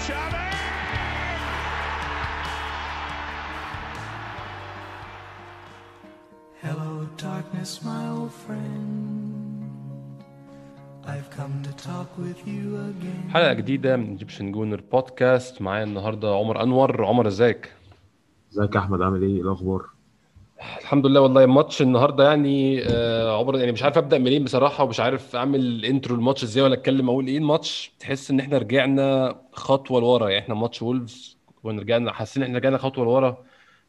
Hello, darkness, my old friend. I've come to talk with you again. حلقة جديدة من إيجيبشن جونر بودكاست. معايا النهاردة عمر أنور. عمر ازيك؟ ازيك يا أحمد، عامل إيه الأخبار؟ الحمد لله. والله ماتش النهارده يعني عمر، يعني مش عارف ابدا منين بصراحه، ومش عارف اعمل انترو الماتش ازاي ولا اتكلم اقول ايه. الماتش تحس ان احنا رجعنا خطوه لورا، يعني احنا ماتش وولفز ونرجعنا حاسين ان احنا رجعنا خطوه لورا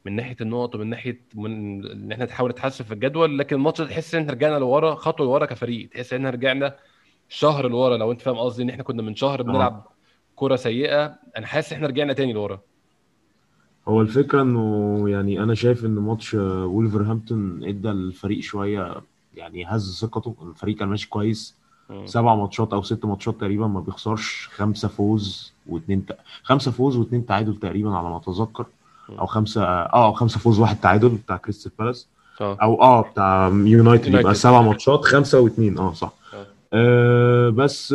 من ناحيه النقط ومن ناحيه ان احنا نحاول نتحسن في الجدول، لكن الماتش تحس ان احنا رجعنا لورا خطوه لورا كفريق، تحس ان احنا رجعنا شهر لورا. لو انت فاهم قصدي ان احنا كنا من شهر بنلعب كره سيئه، انا حاسس احنا رجعنا تاني لورا. هو الفكرة انه يعني انا شايف ان ماتش وولفرهامبتون ادى الفريق شوية، يعني هز ثقته. الفريق كان ماشي كويس 7 ماتشات او 6 ماتشات تقريبا ما بيخسرش، 5 فوز و2 تعادل تقريبا على ما اتذكر، او 5 فوز 1 تعادل بتاع كريستال بالاس، او بتاع يونايتد، يبقى 7 ماتشات 5 و2 صح. بس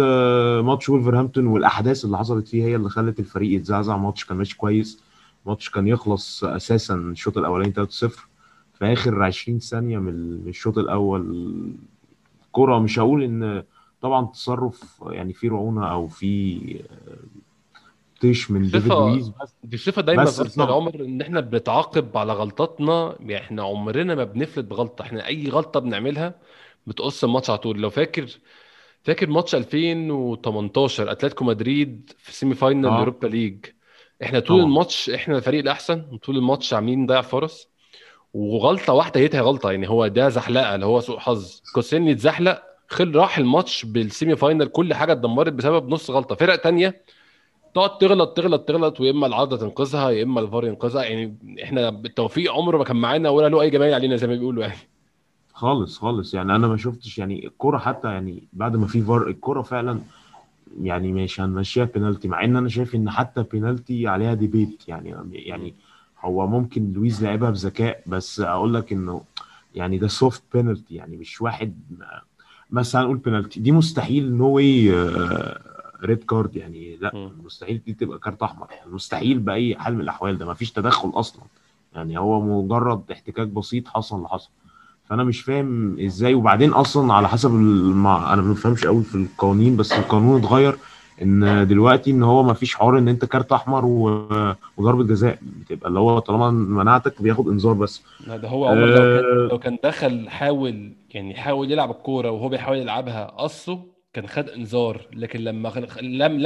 ماتش وولفرهامبتون والاحداث اللي حصلت فيه هي اللي خلت الفريق يتزعزع. ماتش كان ماشي كويس، ماتش كان يخلص اساسا الشوط الاولاني 3-0، في اخر 20 ثانيه من الشوط الاول كره، مش هقول ان طبعا تصرف يعني في رعونه او في طيش من ديفيد لويز، بس الشفه دايما في العمر ان احنا بنتعاقب على غلطاتنا، يعني احنا عمرنا ما بنفلت بغلطه، احنا اي غلطه بنعملها بتقص الماتش على طول. لو فاكر ماتش 2018 اتلتيكو مدريد في سيمي فاينال يوروبا ليج، احنا طول الماتش احنا الفريق الاحسن، طول الماتش عاملين نضيع فرص، وغلطه واحده هيتها غلطه، يعني هو ده زحلقه اللي هو سوء حظ. كوسيني اتزحلق، راح الماتش بالسيمي فاينال كل حاجه اتدمرت بسبب نص غلطه. فرق تانية تقعد تغلط، واما العارضه تنقذها يا اما الفار ينقذها. يعني احنا التوفيق عمره ما كان معانا ولا له اي جمال علينا زي ما بيقولوا، يعني خالص. يعني انا ما شفتش يعني الكره، حتى يعني بعد ما في فار الكره فعلا يعني ماشي هنمشيها بينالتي، مع ان انا شايف ان حتى بينالتي عليها ديبيت. يعني هو ممكن لويز لعبها بذكاء، بس اقول لك انه يعني ده سوفت بينالتي، يعني مش واحد مثلا هنقول بينالتي دي مستحيل، نو واي ريد كارد، يعني لا مستحيل دي تبقى كارت احمر، يعني مستحيل باي حال من الاحوال، ده ما فيش تدخل اصلا، يعني هو مجرد احتكاك بسيط حصل. فانا مش فاهم ازاي. وبعدين اصلا على حسب انا ما بفهمش قوي في القوانين، بس القانون اتغير ان دلوقتي ان هو ما فيش حوار ان انت كارت احمر وضربه جزاء، بتبقى اللي هو طالما منعتك بياخد انذار بس. ده هو عمر لو كان دخل حاول يلعب الكوره وهو بيحاول يلعبها قصه كان خد انذار، لكن لما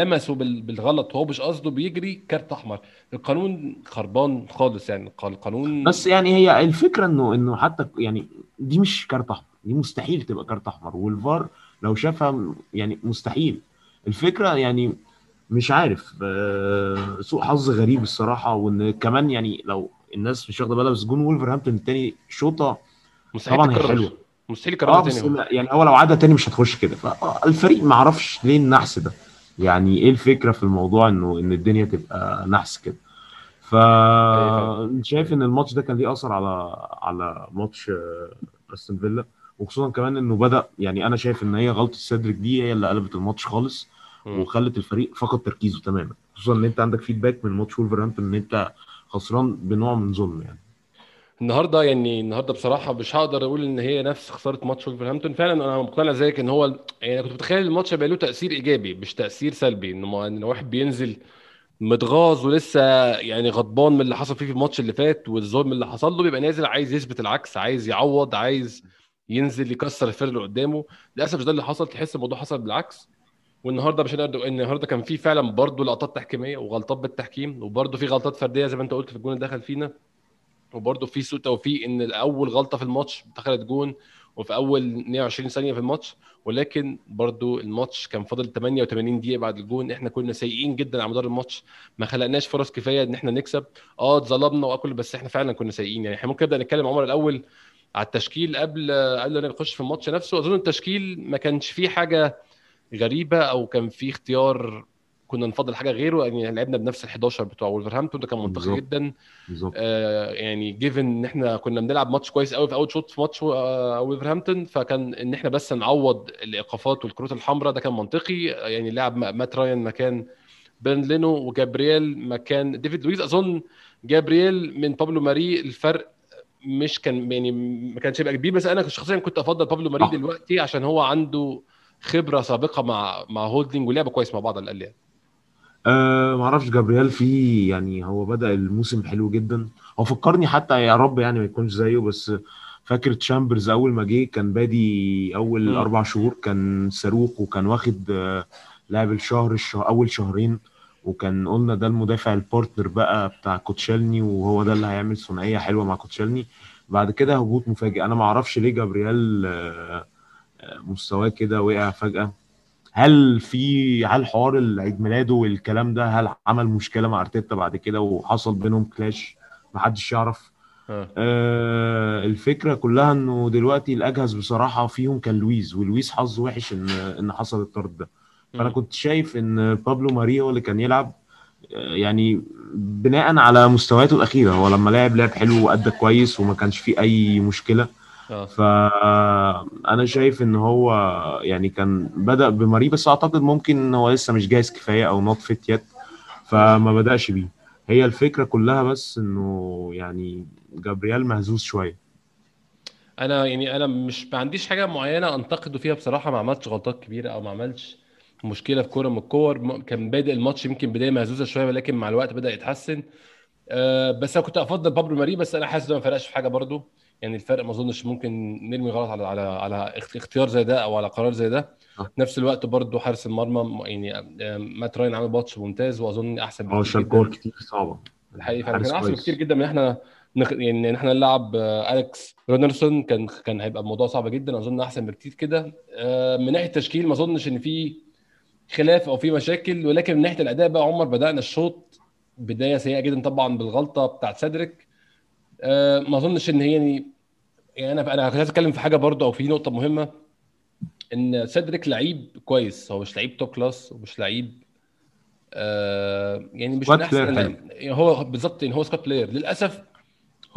لمسه بالغلط وهو مش قصده بيجري كارت احمر. القانون خربان خالص، يعني القانون. بس يعني هي الفكره انه حتى يعني دي مش كارت احمر، دي مستحيل تبقى كارت احمر، والفار لو شافها يعني مستحيل. الفكره يعني مش عارف، سوء حظ غريب الصراحه. وان كمان يعني لو الناس مش واخده بالها، بس جون وولفرهامبتون الثاني شوطه طبعا هي حلوه، مستحيل كرامه تاني، يعني هو لو عاده تاني مش هتخش كده. فالفريق ما عرفش ليه النحس ده، يعني ايه الفكره في الموضوع ان الدنيا تبقى نحس كده. ف شايف ان الماتش ده كان ليه اثر على ماتش استون فيلا، وخصوصا كمان انه بدا، يعني انا شايف ان هي غلطه سيدريك دي هي اللي قلبت الماتش خالص وخلت الفريق فقد تركيزه تماما، خصوصا ان انت عندك فيدباك من ماتش وولفرهامبتون ان انت خسران بنوع من ظلم. يعني النهارده بصراحه مش هقدر اقول ان هي نفس خساره ماتش وولفرهامبتون. فعلا انا مقتنع زيك ان هو، يعني كنت متخيل الماتش هيبقى له تاثير ايجابي مش تاثير سلبي، ان واحد بينزل متغاظ ولسه يعني غضبان من اللي حصل فيه في الماتش اللي فات والظلم اللي حصل له، بيبقى نازل عايز يثبت العكس، عايز يعوض، عايز ينزل يكسر الفرق اللي قدامه. للاسف مش ده اللي حصل، تحس الموضوع حصل بالعكس. والنهارده مش هنقدر، النهارده كان في فعلا برضو لقطات تحكيميه وغلطات بالتحكيم، وبرضو في غلطات فرديه زي ما انت قلت في الجون اللي دخل فينا، وبرضو في سوء توفيق ان الاول غلطه في الماتش دخلت جون وفي اول 22 ثانيه في الماتش. ولكن برضو الماتش كان فاضل 88 دقيقه بعد الجون، احنا كنا سيئين جدا على مدار الماتش، ما خلقناش فرص كفايه ان احنا نكسب. اتظلمنا واكل، بس احنا فعلا كنا سيئين. يعني احنا ممكن نبدا نتكلم عمر الاول على التشكيل قبل ما نخش في الماتش نفسه. اظن التشكيل ما كانش فيه حاجه غريبه او كان فيه اختيار كنا نفضل حاجه غيره، يعني لعبنا بنفس ال11 بتوع وولفرهامبتون، ده كان منطقي جدا. يعني جيفن ان احنا كنا بنلعب ماتش كويس قوي في اول شوط في ماتش وولفرهامبتون، فكان ان احنا بس نعوض الايقافات والكروت الحمراء، ده كان منطقي. يعني لعب مات رايان مكان بيرن لينو وجابرييل مكان ديفيد لويز. اظن جابرييل من بابلو ماري الفرق مش كان يعني ما كانش هيبقى كبير، بس انا شخصيا كنت افضل بابلو ماري دلوقتي عشان هو عنده خبره سابقه مع هولدنج ولعبه كويس مع بعض على الاقل يعني. ما اعرفش جابرييل فيه يعني، هو بدا الموسم حلو جدا، هو فكرني حتى يا رب يعني ما يكونش زيه، بس فاكر تشامبرز اول ما جه كان بادي اول 4 شهور كان صاروخ، وكان واخد لاعب الشهر اول شهرين، وكان قلنا ده المدافع البارتنر بقى بتاع كوتشيلني، وهو ده اللي هيعمل ثنائيه حلوه مع كوتشيلني. بعد كده هبوط مفاجئ، انا ما اعرفش ليه جابرييل مستواه كده وقع فجاه. هل حوار العيد ميلاده والكلام ده هل عمل مشكله مع ارتيتا بعد كده وحصل بينهم كلاش؟ محدش يعرف. الفكره كلها انه دلوقتي الاجهز بصراحه فيهم كان لويز، ولويز حظه وحش ان حصل الطرد ده. فانا كنت شايف ان بابلو ماريا هو اللي كان يلعب يعني بناء على مستوياته الاخيره، هو لما لعب حلو وادى كويس وما كانش فيه اي مشكله. فانا شايف ان هو يعني كان بدا بماري، بس اعتقد ممكن ان هو لسه مش جاهز كفايه او نوت فيت يت، فما بداش بيه. هي الفكره كلها بس انه يعني جابرييل مهزوز شويه. انا مش ما عنديش حاجه معينه انتقده فيها بصراحه، ما عملتش غلطات كبيره او ما عملش مشكله في كوره من الكور. كان بادئ الماتش يمكن بدايه مهزوزه شويه، ولكن مع الوقت بدا يتحسن. بس انا كنت افضل بابلو ماري، بس انا حاسس ده ما فرقش في حاجه برده يعني. الفرق ما اظنش ممكن نرمي غلط على اختيار زي ده او على قرار زي ده. نفس الوقت برضو حارس المرمى يعني مات راين عامل ماتش ممتاز، واظن احسن بكتير. شالكور كتير صعبه الحقيقه، كان احسن كتير جدا من احنا يعني احنا نلعب أليكس رونالدسون، كان هيبقى الموضوع صعب جدا. اظن احسن بكتير كده. من ناحيه التشكيل ما اظنش ان في خلاف او في مشاكل، ولكن من ناحيه الاداء بقى عمر بدانا الشوط بدايه سيئه جدا طبعا بالغلطه بتاعت سادريك. ما اظنش ان هي يعني انا عايز اتكلم في حاجه برضه او في نقطه مهمه، ان سادريك لعيب كويس، هو مش لعيب توب كلاس ومش لعيب يعني مش احسن، هو بالظبط ان هو سكواد بلاير. للاسف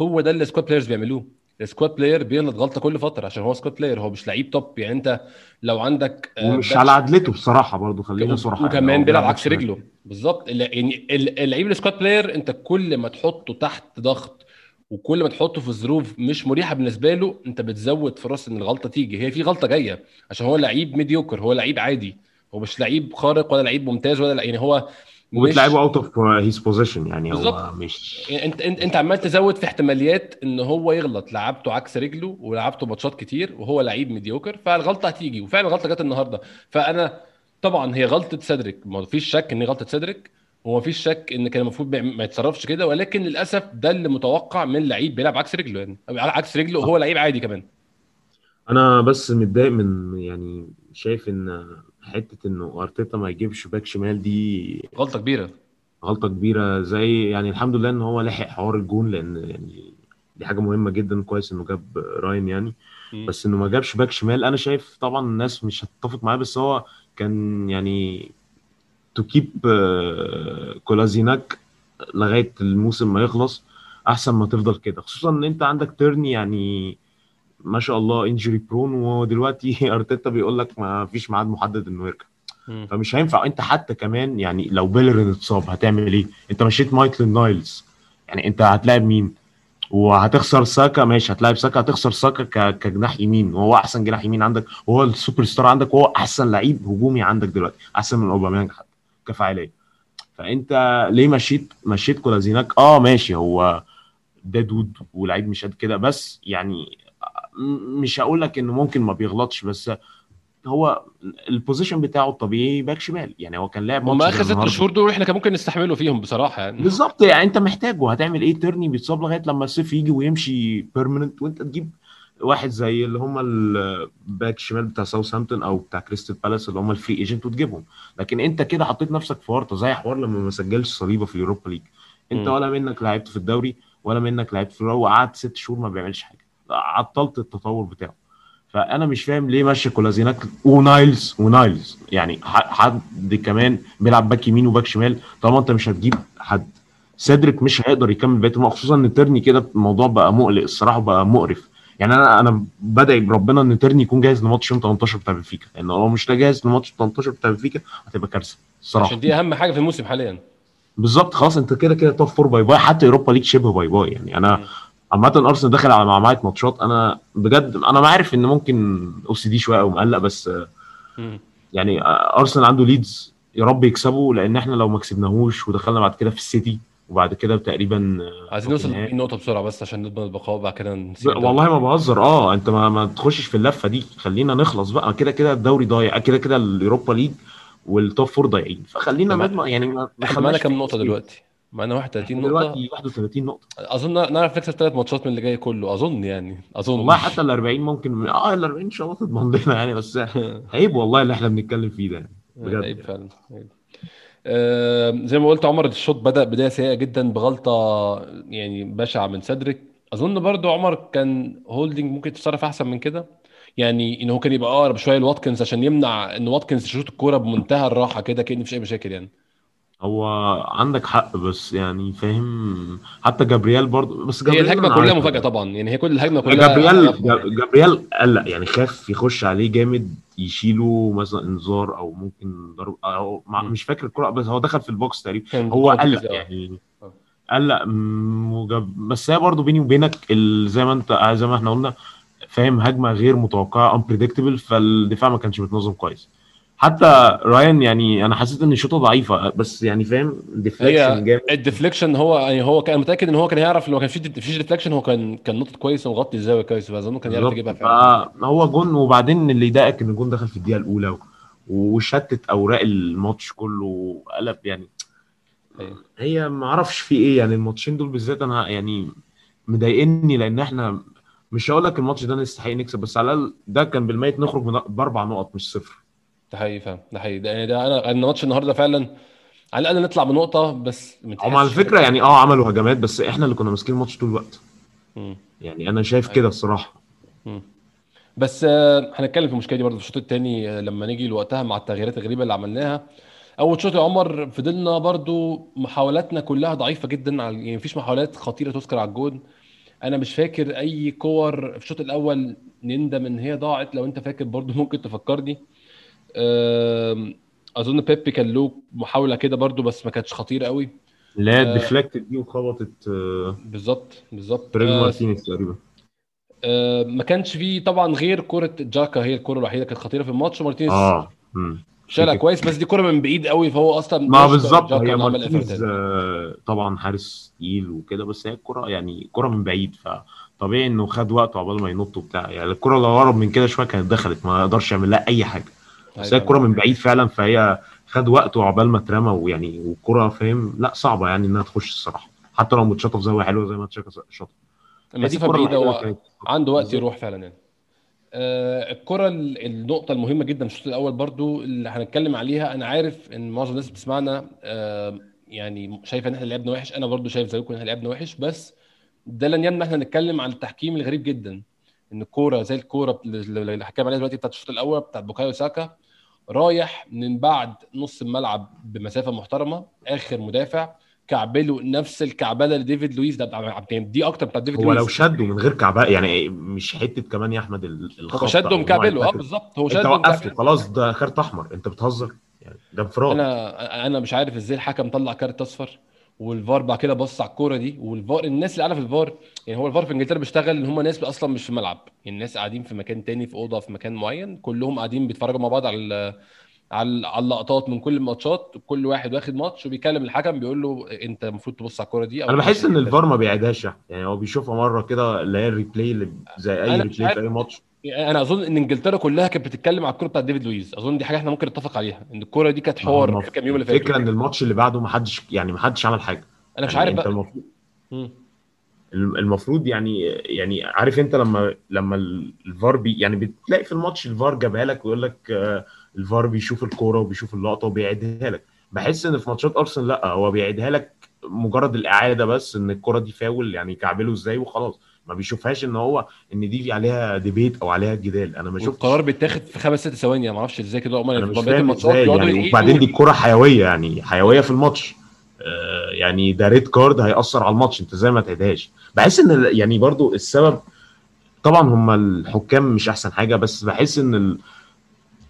هو ده اللي سكواد بلايرز بيعملوه، السكواد بلاير بيغلط غلطه كل فتره عشان هو سكواد بلاير، هو مش لعيب توب يعني. انت لو عندك مش على عدلته بصراحه برضه، خلينا صراحه وكمان بيلعب عكس رجله بالظبط يعني. اللعيب السكواد بلاير انت كل ما تحطه تحت ضغط وكل ما تحطه في ظروف مش مريحه بالنسبه له، انت بتزود فرص ان الغلطه تيجي. هي في غلطه جايه عشان هو لعيب ميديوكر، هو لعيب عادي، هو مش لعيب خارق ولا لعيب ممتاز ولا يعني هو بتلعبه اوت اوف هيز بوزيشن يعني بالزبط. هو مش يعني انت عمال تزود في احتماليات ان هو يغلط. لعبته عكس رجله ولعبته ماتشات كتير وهو لعيب ميديوكر، فالغلطه هتيجي، وفعلا غلطه جت النهارده. فانا طبعا هي غلطه سادريك، ما فيش شك ان غلطه سادريك، هو مفيش شك ان كان المفروض ما يتصرفش كده، ولكن للاسف ده اللي متوقع من لعيب بيلعب عكس رجله يعني عكس رجله، وهو لعيب عادي كمان. انا بس متضايق من يعني شايف ان حته انه ارتيتا ما يجيبش باك شمال دي غلطه كبيره زي يعني. الحمد لله ان هو لحق حوار الجون، لان يعني دي حاجه مهمه جدا، كويس انه جاب راين يعني. بس انه ما جابش باك شمال، انا شايف طبعا الناس مش هتتفق معايا، بس هو كان يعني to keep كولازيناك لغاية الموسم ما يخلص أحسن ما تفضل كده، خصوصا إن أنت عندك تيرني يعني ما شاء الله إنجري برون، ودلوقتي أرتيتا بيقول لك ما فيش ميعاد محدد إنه يرجع، فمش هينفع. أنت حتى كمان يعني لو بيلرين اتصاب هتعمل إيه؟ أنت مشيت مايتلين نايلز يعني، أنت هتلاعب مين؟ وهتخسر ساكا، ماشي هتلاعب ساكا، هتخسر ساكا كجناح يمين، وهو احسن جناح يمين عندك، وهو السوبر ستار عندك، وهو أحسن لعيب هجومي عندك دلوقتي، أحسن من أوباميانج كفاعليه. فانت ليه مشيت كولازيناك؟ ماشي هو ده دود ولعيب مش قد كده، بس يعني مش هقول لك انه ممكن ما بيغلطش، بس هو البوزيشن بتاعه الطبيعي باك شمال يعني. هو كان لاعب ما اخذت الشهور دول احنا كان ممكن نستحمله فيهم بصراحه يعني. بالظبط يعني انت محتاجه، هتعمل ايه؟ تيرني بيتصاب لغايه لما الصيف يجي ويمشي بيرمننت، وانت تجيب واحد زي اللي هم الباك شمال بتاع ساوثهامبتون او بتاع كريستال بالاس اللي هم الفري ايجنت وتجيبهم. لكن انت كده حطيت نفسك في ورطه زي حوار لما ما سجلش صليبه في اليوروبا ليج، انت ولا منك لعبت في الدوري ولا منك لعبت في الروه، قعدت 6 شهور ما بيعملش حاجه، عطلت التطور بتاعه. فانا مش فاهم ليه ماشي كولازيناك ونايلز يعني، حد كمان بيلعب باك يمين وباك شمال. طبعا انت مش هتجيب حد، سادريك مش هيقدر يكمل بقيه، خصوصا ان تيرني كده الموضوع بقى مقلق الصراحه، بقى مقرف يعني انا بدعي بربنا ان تيرني يكون جاهز لماتش يوم 18 بتاع بنفيكا، لان لو مش جاهز لماتش 18 بتاع بنفيكا هتبقى كارثه الصراحه، عشان دي اهم حاجه في الموسم حاليا. بالظبط، خلاص انت كده كده توب فور باي باي، حتى اوروبا ليج شبه باي باي. يعني انا عامه ارسنال داخل على معمعه ماتشات، انا بجد انا ما عارف ان ممكن OCD شويه او مقلق، بس يعني ارسنال عنده ليدز يا رب يكسبوا، لان احنا لو ما كسبناهوش ودخلنا بعد كده في السيتي وبعد كده تقريبا عايزين نوصل للنقطه بسرعه بس عشان نضمن البقاء بعد كده. والله ما بهزر، انت ما تخشش في اللفه دي، خلينا نخلص بقى. كده كده الدوري ضايع، كده كده اليوروبا ليج والتوب فور ضايعين، فخلينا نضمن. يعني احنا كام نقطه دلوقتي؟ معنا 31 نقطه دلوقتي، 31 نقطه اظن. نعرف نكسب 3 ماتشات من اللي جاي كله اظن، يعني اظن والله حتى ال 40 ممكن، ال 40 ان شاء الله تضمن لنا يعني، بس عيب والله اللي احنا بنتكلم فيه ده بجد. عيب فعلا، عيب. زي ما قلت عمر، الشوط بدأ بداية سيئة جدا بغلطة يعني بشعة من صدرك. أظن برضو عمر كان هولدينج ممكن تتصرف أحسن من كده، يعني إنه كان يبقى أقرب شوية لواتكنز عشان يمنع إن واتكنز يشوط الكورة بمنتهى الراحة كده كأن مفيش أي مشاكل. يعني هو عندك حق، بس يعني فاهم حتى جابرييل برضو، بس جابرييل هي الهجمة كلها مفاجأة طبعا، يعني هي كل الهجمة كلها جابرييل قلق، يعني خاف يخش عليه جامد يشيله مثلا انذار او ممكن ضرب او مش فاكر الكره، بس هو دخل في البوكس تقريبا، هو قلق يعني قلق بس هي برضو بيني وبينك زي ما احنا قلنا فاهم، هجمه غير متوقعه unpredictable، فالدفاع ما كانش متنظم كويس. حتى رايان يعني انا حسيت ان الشوطه ضعيفه، بس يعني فاهم ديفليكشن جامد. الديفليكشن هو يعني هو كان متاكد ان هو كان هيعرف، لو كان فيش ديفليكشن هو كان نقطه كويسه وغطي الزاويه كويس، فاظن كان يعرف يجيبها فعلا. هو جون، وبعدين اللي ضايقك ان الجون دخل في الدقيقه الاولى وشتت اوراق الماتش كله قلب. يعني هي ما اعرفش في ايه، يعني الماتشين دول بالذات انا يعني مضايقني، لان احنا مش هقول لك الماتش ده نستحق نكسب، بس على الاقل ده كان بالميت نخرج من 4 نقط مش 0. ده الماتش النهارده فعلا على الاقل نطلع بنقطه بس. على الفكره يعني عملوا هجمات، بس احنا اللي كنا ماسكين الماتش طول الوقت. يعني انا شايف كده الصراحه. بس هنتكلم في المشكله دي برضه في الشوط الثاني لما نيجي لوقتها مع التغييرات الغريبه اللي عملناها. اول شوط يا عمر فضلنا برضه محاولاتنا كلها ضعيفه جدا، يعني مفيش محاولات خطيره تذكر على الجون. انا مش فاكر اي كور في الشوط الاول نندم ان هي ضاعت، لو انت فاكر برضه ممكن تفكرني. اظن بيبي كان له محاوله كده برضو بس ما كانتش خطيره قوي، لا ديفلكت دي وخبطت بالظبط بريم مارتينيز تقريبا. ما كانش فيه طبعا غير كره جاكا، هي الكره الوحيده كانت خطيره في الماتش. مارتينيز شالها كويس، بس دي كره من بعيد قوي، فهو اصلا ما بالظبط هي مارتينيز طبعا حارس تقيل وكده، بس هي الكره يعني كره من بعيد، ف طبيعي انه خد وقته عقبال ما ينط وبتاع. يعني الكره لو قرب من كده شويه كانت دخلت، ما اقدرش اعمل لها اي حاجه، بس هي كرة من بعيد فعلا، فهي خد وقته عقبال ما ترمى، ويعني والكرة فاهم لا صعبه يعني انها تخش الصراحه، حتى لو متشطف زاويه حلوه زي ما اتشطف المسافه بعيده عنده وقت يروح فعلا. يعني الكرة النقطه المهمه جدا في الشوط الاول برضو اللي هنتكلم عليها، انا عارف ان معظم الناس بتسمعنا يعني شايفه ان احنا لعبنا وحش، انا برضو شايف زيكم ان احنا لعبنا وحش، بس ده لن يمنع احنا نتكلم عن التحكيم الغريب جدا. ان الكوره زي الكوره اللي حكينا عليها دلوقتي بتاعه الشوط الاول بتاعه بوكايو ساكا، رايح من بعد نص الملعب بمسافه محترمه، اخر مدافع كعبله نفس الكعبله لديفيد لويس، ده دي اكتر بتاع ديفيد لويس. هو لو شده من غير كعبله يعني مش حته كمان يا احمد الخطا، هو شده مكعبله. بالظبط، هو شده مكعبله خلاص، ده كارت احمر. انت بتهزر يعني، ده انفراد. انا مش عارف ازاي الحكم طلع كارت اصفر والفار بعد كده بص على الكوره دي. والفار الناس اللي قاعده في الفار، يعني هو الفار في انجلترا بيشتغل ان هم ناس اصلا مش في الملعب، الناس قاعدين في مكان تاني، في اوضه، في مكان معين، كلهم قاعدين بيتفرجوا مع بعض على اللقطات من كل الماتشات، كل واحد واخد ماتش وبيكلم الحكم بيقول له انت المفروض تبص على الكوره دي. انا بحس ان الفار ما بيعدهاش، يعني هو بيشوفها مره كده اللي هي الريبلاي زي اي ريبلاي في اي ماتش. انا اظن ان انجلترا كلها كانت بتتكلم على الكوره بتاعه ديفيد لويس، اظن دي حاجه احنا ممكن نتفق عليها، ان الكوره دي كانت حوار كام يوم اللي فاتوا. الفكره ان الماتش اللي بعده ما حدش عمل حاجه. انا مش عارف بقى المفروض يعني عارف انت لما الفار يعني بتلاقي في الماتش الفار جابها لك ويقول لك الفار بيشوف الكوره وبيشوف اللقطه وبيعيدها لك. بحس ان في ماتشات ارسنال لا، هو بيعيدها لك مجرد الاعاده بس، ان الكوره دي فاول يعني كعبله ازاي وخلاص، ما بيشوفهاش ان دي عليها ديبيت او عليها جدال. انا ما شفتش القرار بيتاخد في 5-6 ثواني، ما اعرفش ازاي كده. امال البابات الماتشات يعني، وبعدين دي الكوره حيويه، يعني حيويه في الماتش، يعني ده ريد كارد هيأثر على الماتش، انت زي ما تعدهاش. بحس ان يعني برضو السبب طبعا هم الحكام مش احسن حاجه، بس بحس ان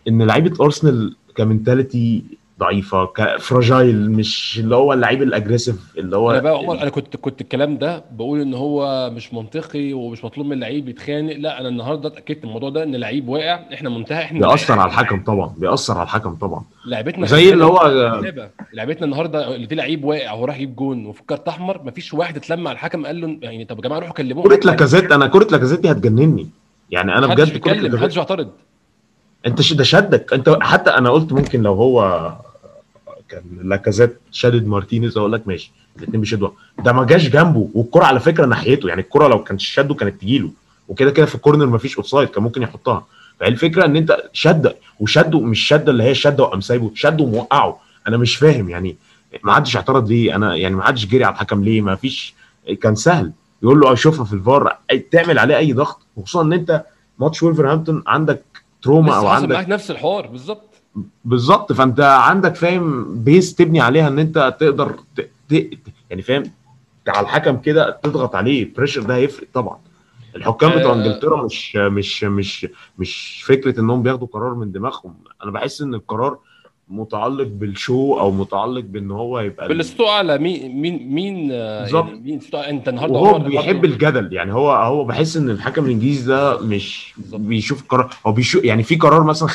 ان لعيبه ارسنال كمنتاليتي ضعيفه، كفراجايل، مش اللي هو اللعيب الاجريسيف اللي هو. انا بقى عمر، انا كنت الكلام ده بقول ان هو مش منطقي ومش مطلوب من اللعيب يتخانق. لا انا النهارده اتاكدت الموضوع ده، ان لعيب واقع احنا منتهى، احنا بيأثر على الحكم طبعا، بيأثر على الحكم طبعا. لعبتنا زي اللي هو لعبتنا النهارده اللي دي لعيب واقع وراح يجيب جون وفكرت احمر، مفيش واحد اتلم على الحكم قال له يعني طب يا جماعه روحوا كلموه. كره لاكازيت، انا كره لاكازيت دي هتجنني يعني، انا بجد كنت محدش يعترض. انت ده شدك انت، حتى انا قلت ممكن لو هو كان لاكازيت شادد مارتينيز اقول لك ماشي الاثنين بيشدوا، ده ما جاش جنبه، والكره على فكره ناحيته يعني، الكره لو كان شاده كانت تجيله، وكده كده في الكورنر ما فيش اوفسايد كان ممكن يحطها. فالفكره ان انت شدك وشده، مش شده اللي هي شده وقام سايبه، شده وموقعه. انا مش فاهم يعني ما حدش اعترض ليه، انا يعني ما حدش جري على الحكم ليه، ما فيش، كان سهل يقول له اشوفها في الفار، تعمل عليه اي ضغط، وخصوصا ان انت ماتش ولفرهامبتون عندك تروما او عندك نفس الحوار بالظبط. فانت عندك فاهم بيس تبني عليها ان انت تقدر يعني فاهم على الحكم كده تضغط عليه، البريشر ده هيفرق طبعا. الحكام بتوع انجلترا مش فكره انهم بياخدوا قرار من دماغهم، انا بحس ان القرار متعلق بالشو او متعلق بان هو يبقى بالاستوى على مين يعني مين انت النهارده هو بيحب الجدل يعني. هو بحس ان الحكم الانجليزي ده مش بيشوف قرار، هو بيشوف يعني في قرار مثلا 50-50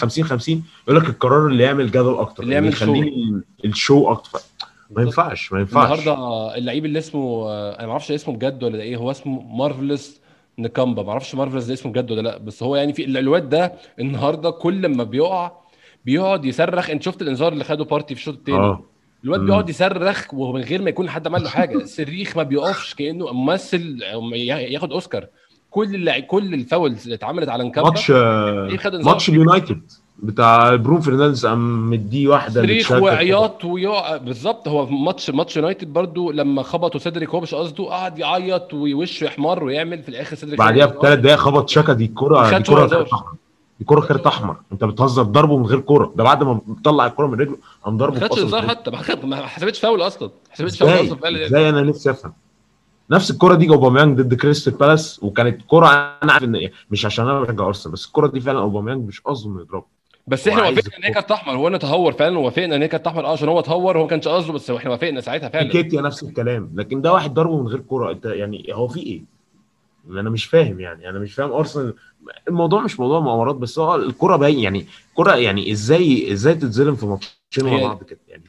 يقول لك القرار اللي يعمل جدل اكتر، اللي يعمل يخليه الشو اكتر. ما ينفعش النهارده اللعيب اللي اسمه انا ما اعرفش اسمه بجد ولا ايه، هو اسمه مارفلس نكامبا، ما اعرفش مارفلس ده اسمه بجد ولا لا، بس هو يعني في الواد ده النهارده كل ما بيقع بيقعد يصرخ. انت شفت الانذار اللي خده بارتي في الشوط الثاني؟ الواد بيقعد يصرخ ومن غير ما يكون حد عمل له حاجه، الصريخ ما بيقفش كانه ممثل ياخد اوسكار. كل الفاولز اللي اتعملت على انكامبا، ماتش اليونايتد بتاع برون فرنانديز قام مديه واحده صريخ وعياط ويقع. بالظبط، هو ماتش يونايتد برده لما خبطوا سيدريك هو مش قصده قعد يعيط ووشه يحمر ويعمل، في الاخر سيدريك بعديها ب3 دقايق خبط شكا، دي الكره كارت احمر. انت بتهزر، ضربه من غير كره، ده بعد ما طلع الكره من رجله قام ضربه بص. الظاهر حتى ما حسبتش فاول اصلا، فعلا زي انا نفسي افهم. نفس الكره دي اوباميانج ضد كريستال بالاس، وكانت كره انا عارف ان مش عشان انا بشجع ارسنال، بس الكره دي فعلا اوباميانج مش قصده يضرب، بس احنا وافقنا ان هي كارت احمر. هو انا تهور فعلا، وافقنا ان هي كارت احمر عشان هو تهور، هو ما كانش قصده، بس احنا وافقنا ساعتها فعلا. كيتيا نفس الكلام، لكن ده واحد ضربه من غير كره. انت يعني هو في ايه؟ انا مش فاهم يعني، انا مش فاهم ارسنال. الموضوع مش موضوع مؤامرات، بس هو الكره باين يعني، الكره يعني ازاي تتظلم في ماتشين مع بعض كده يعني.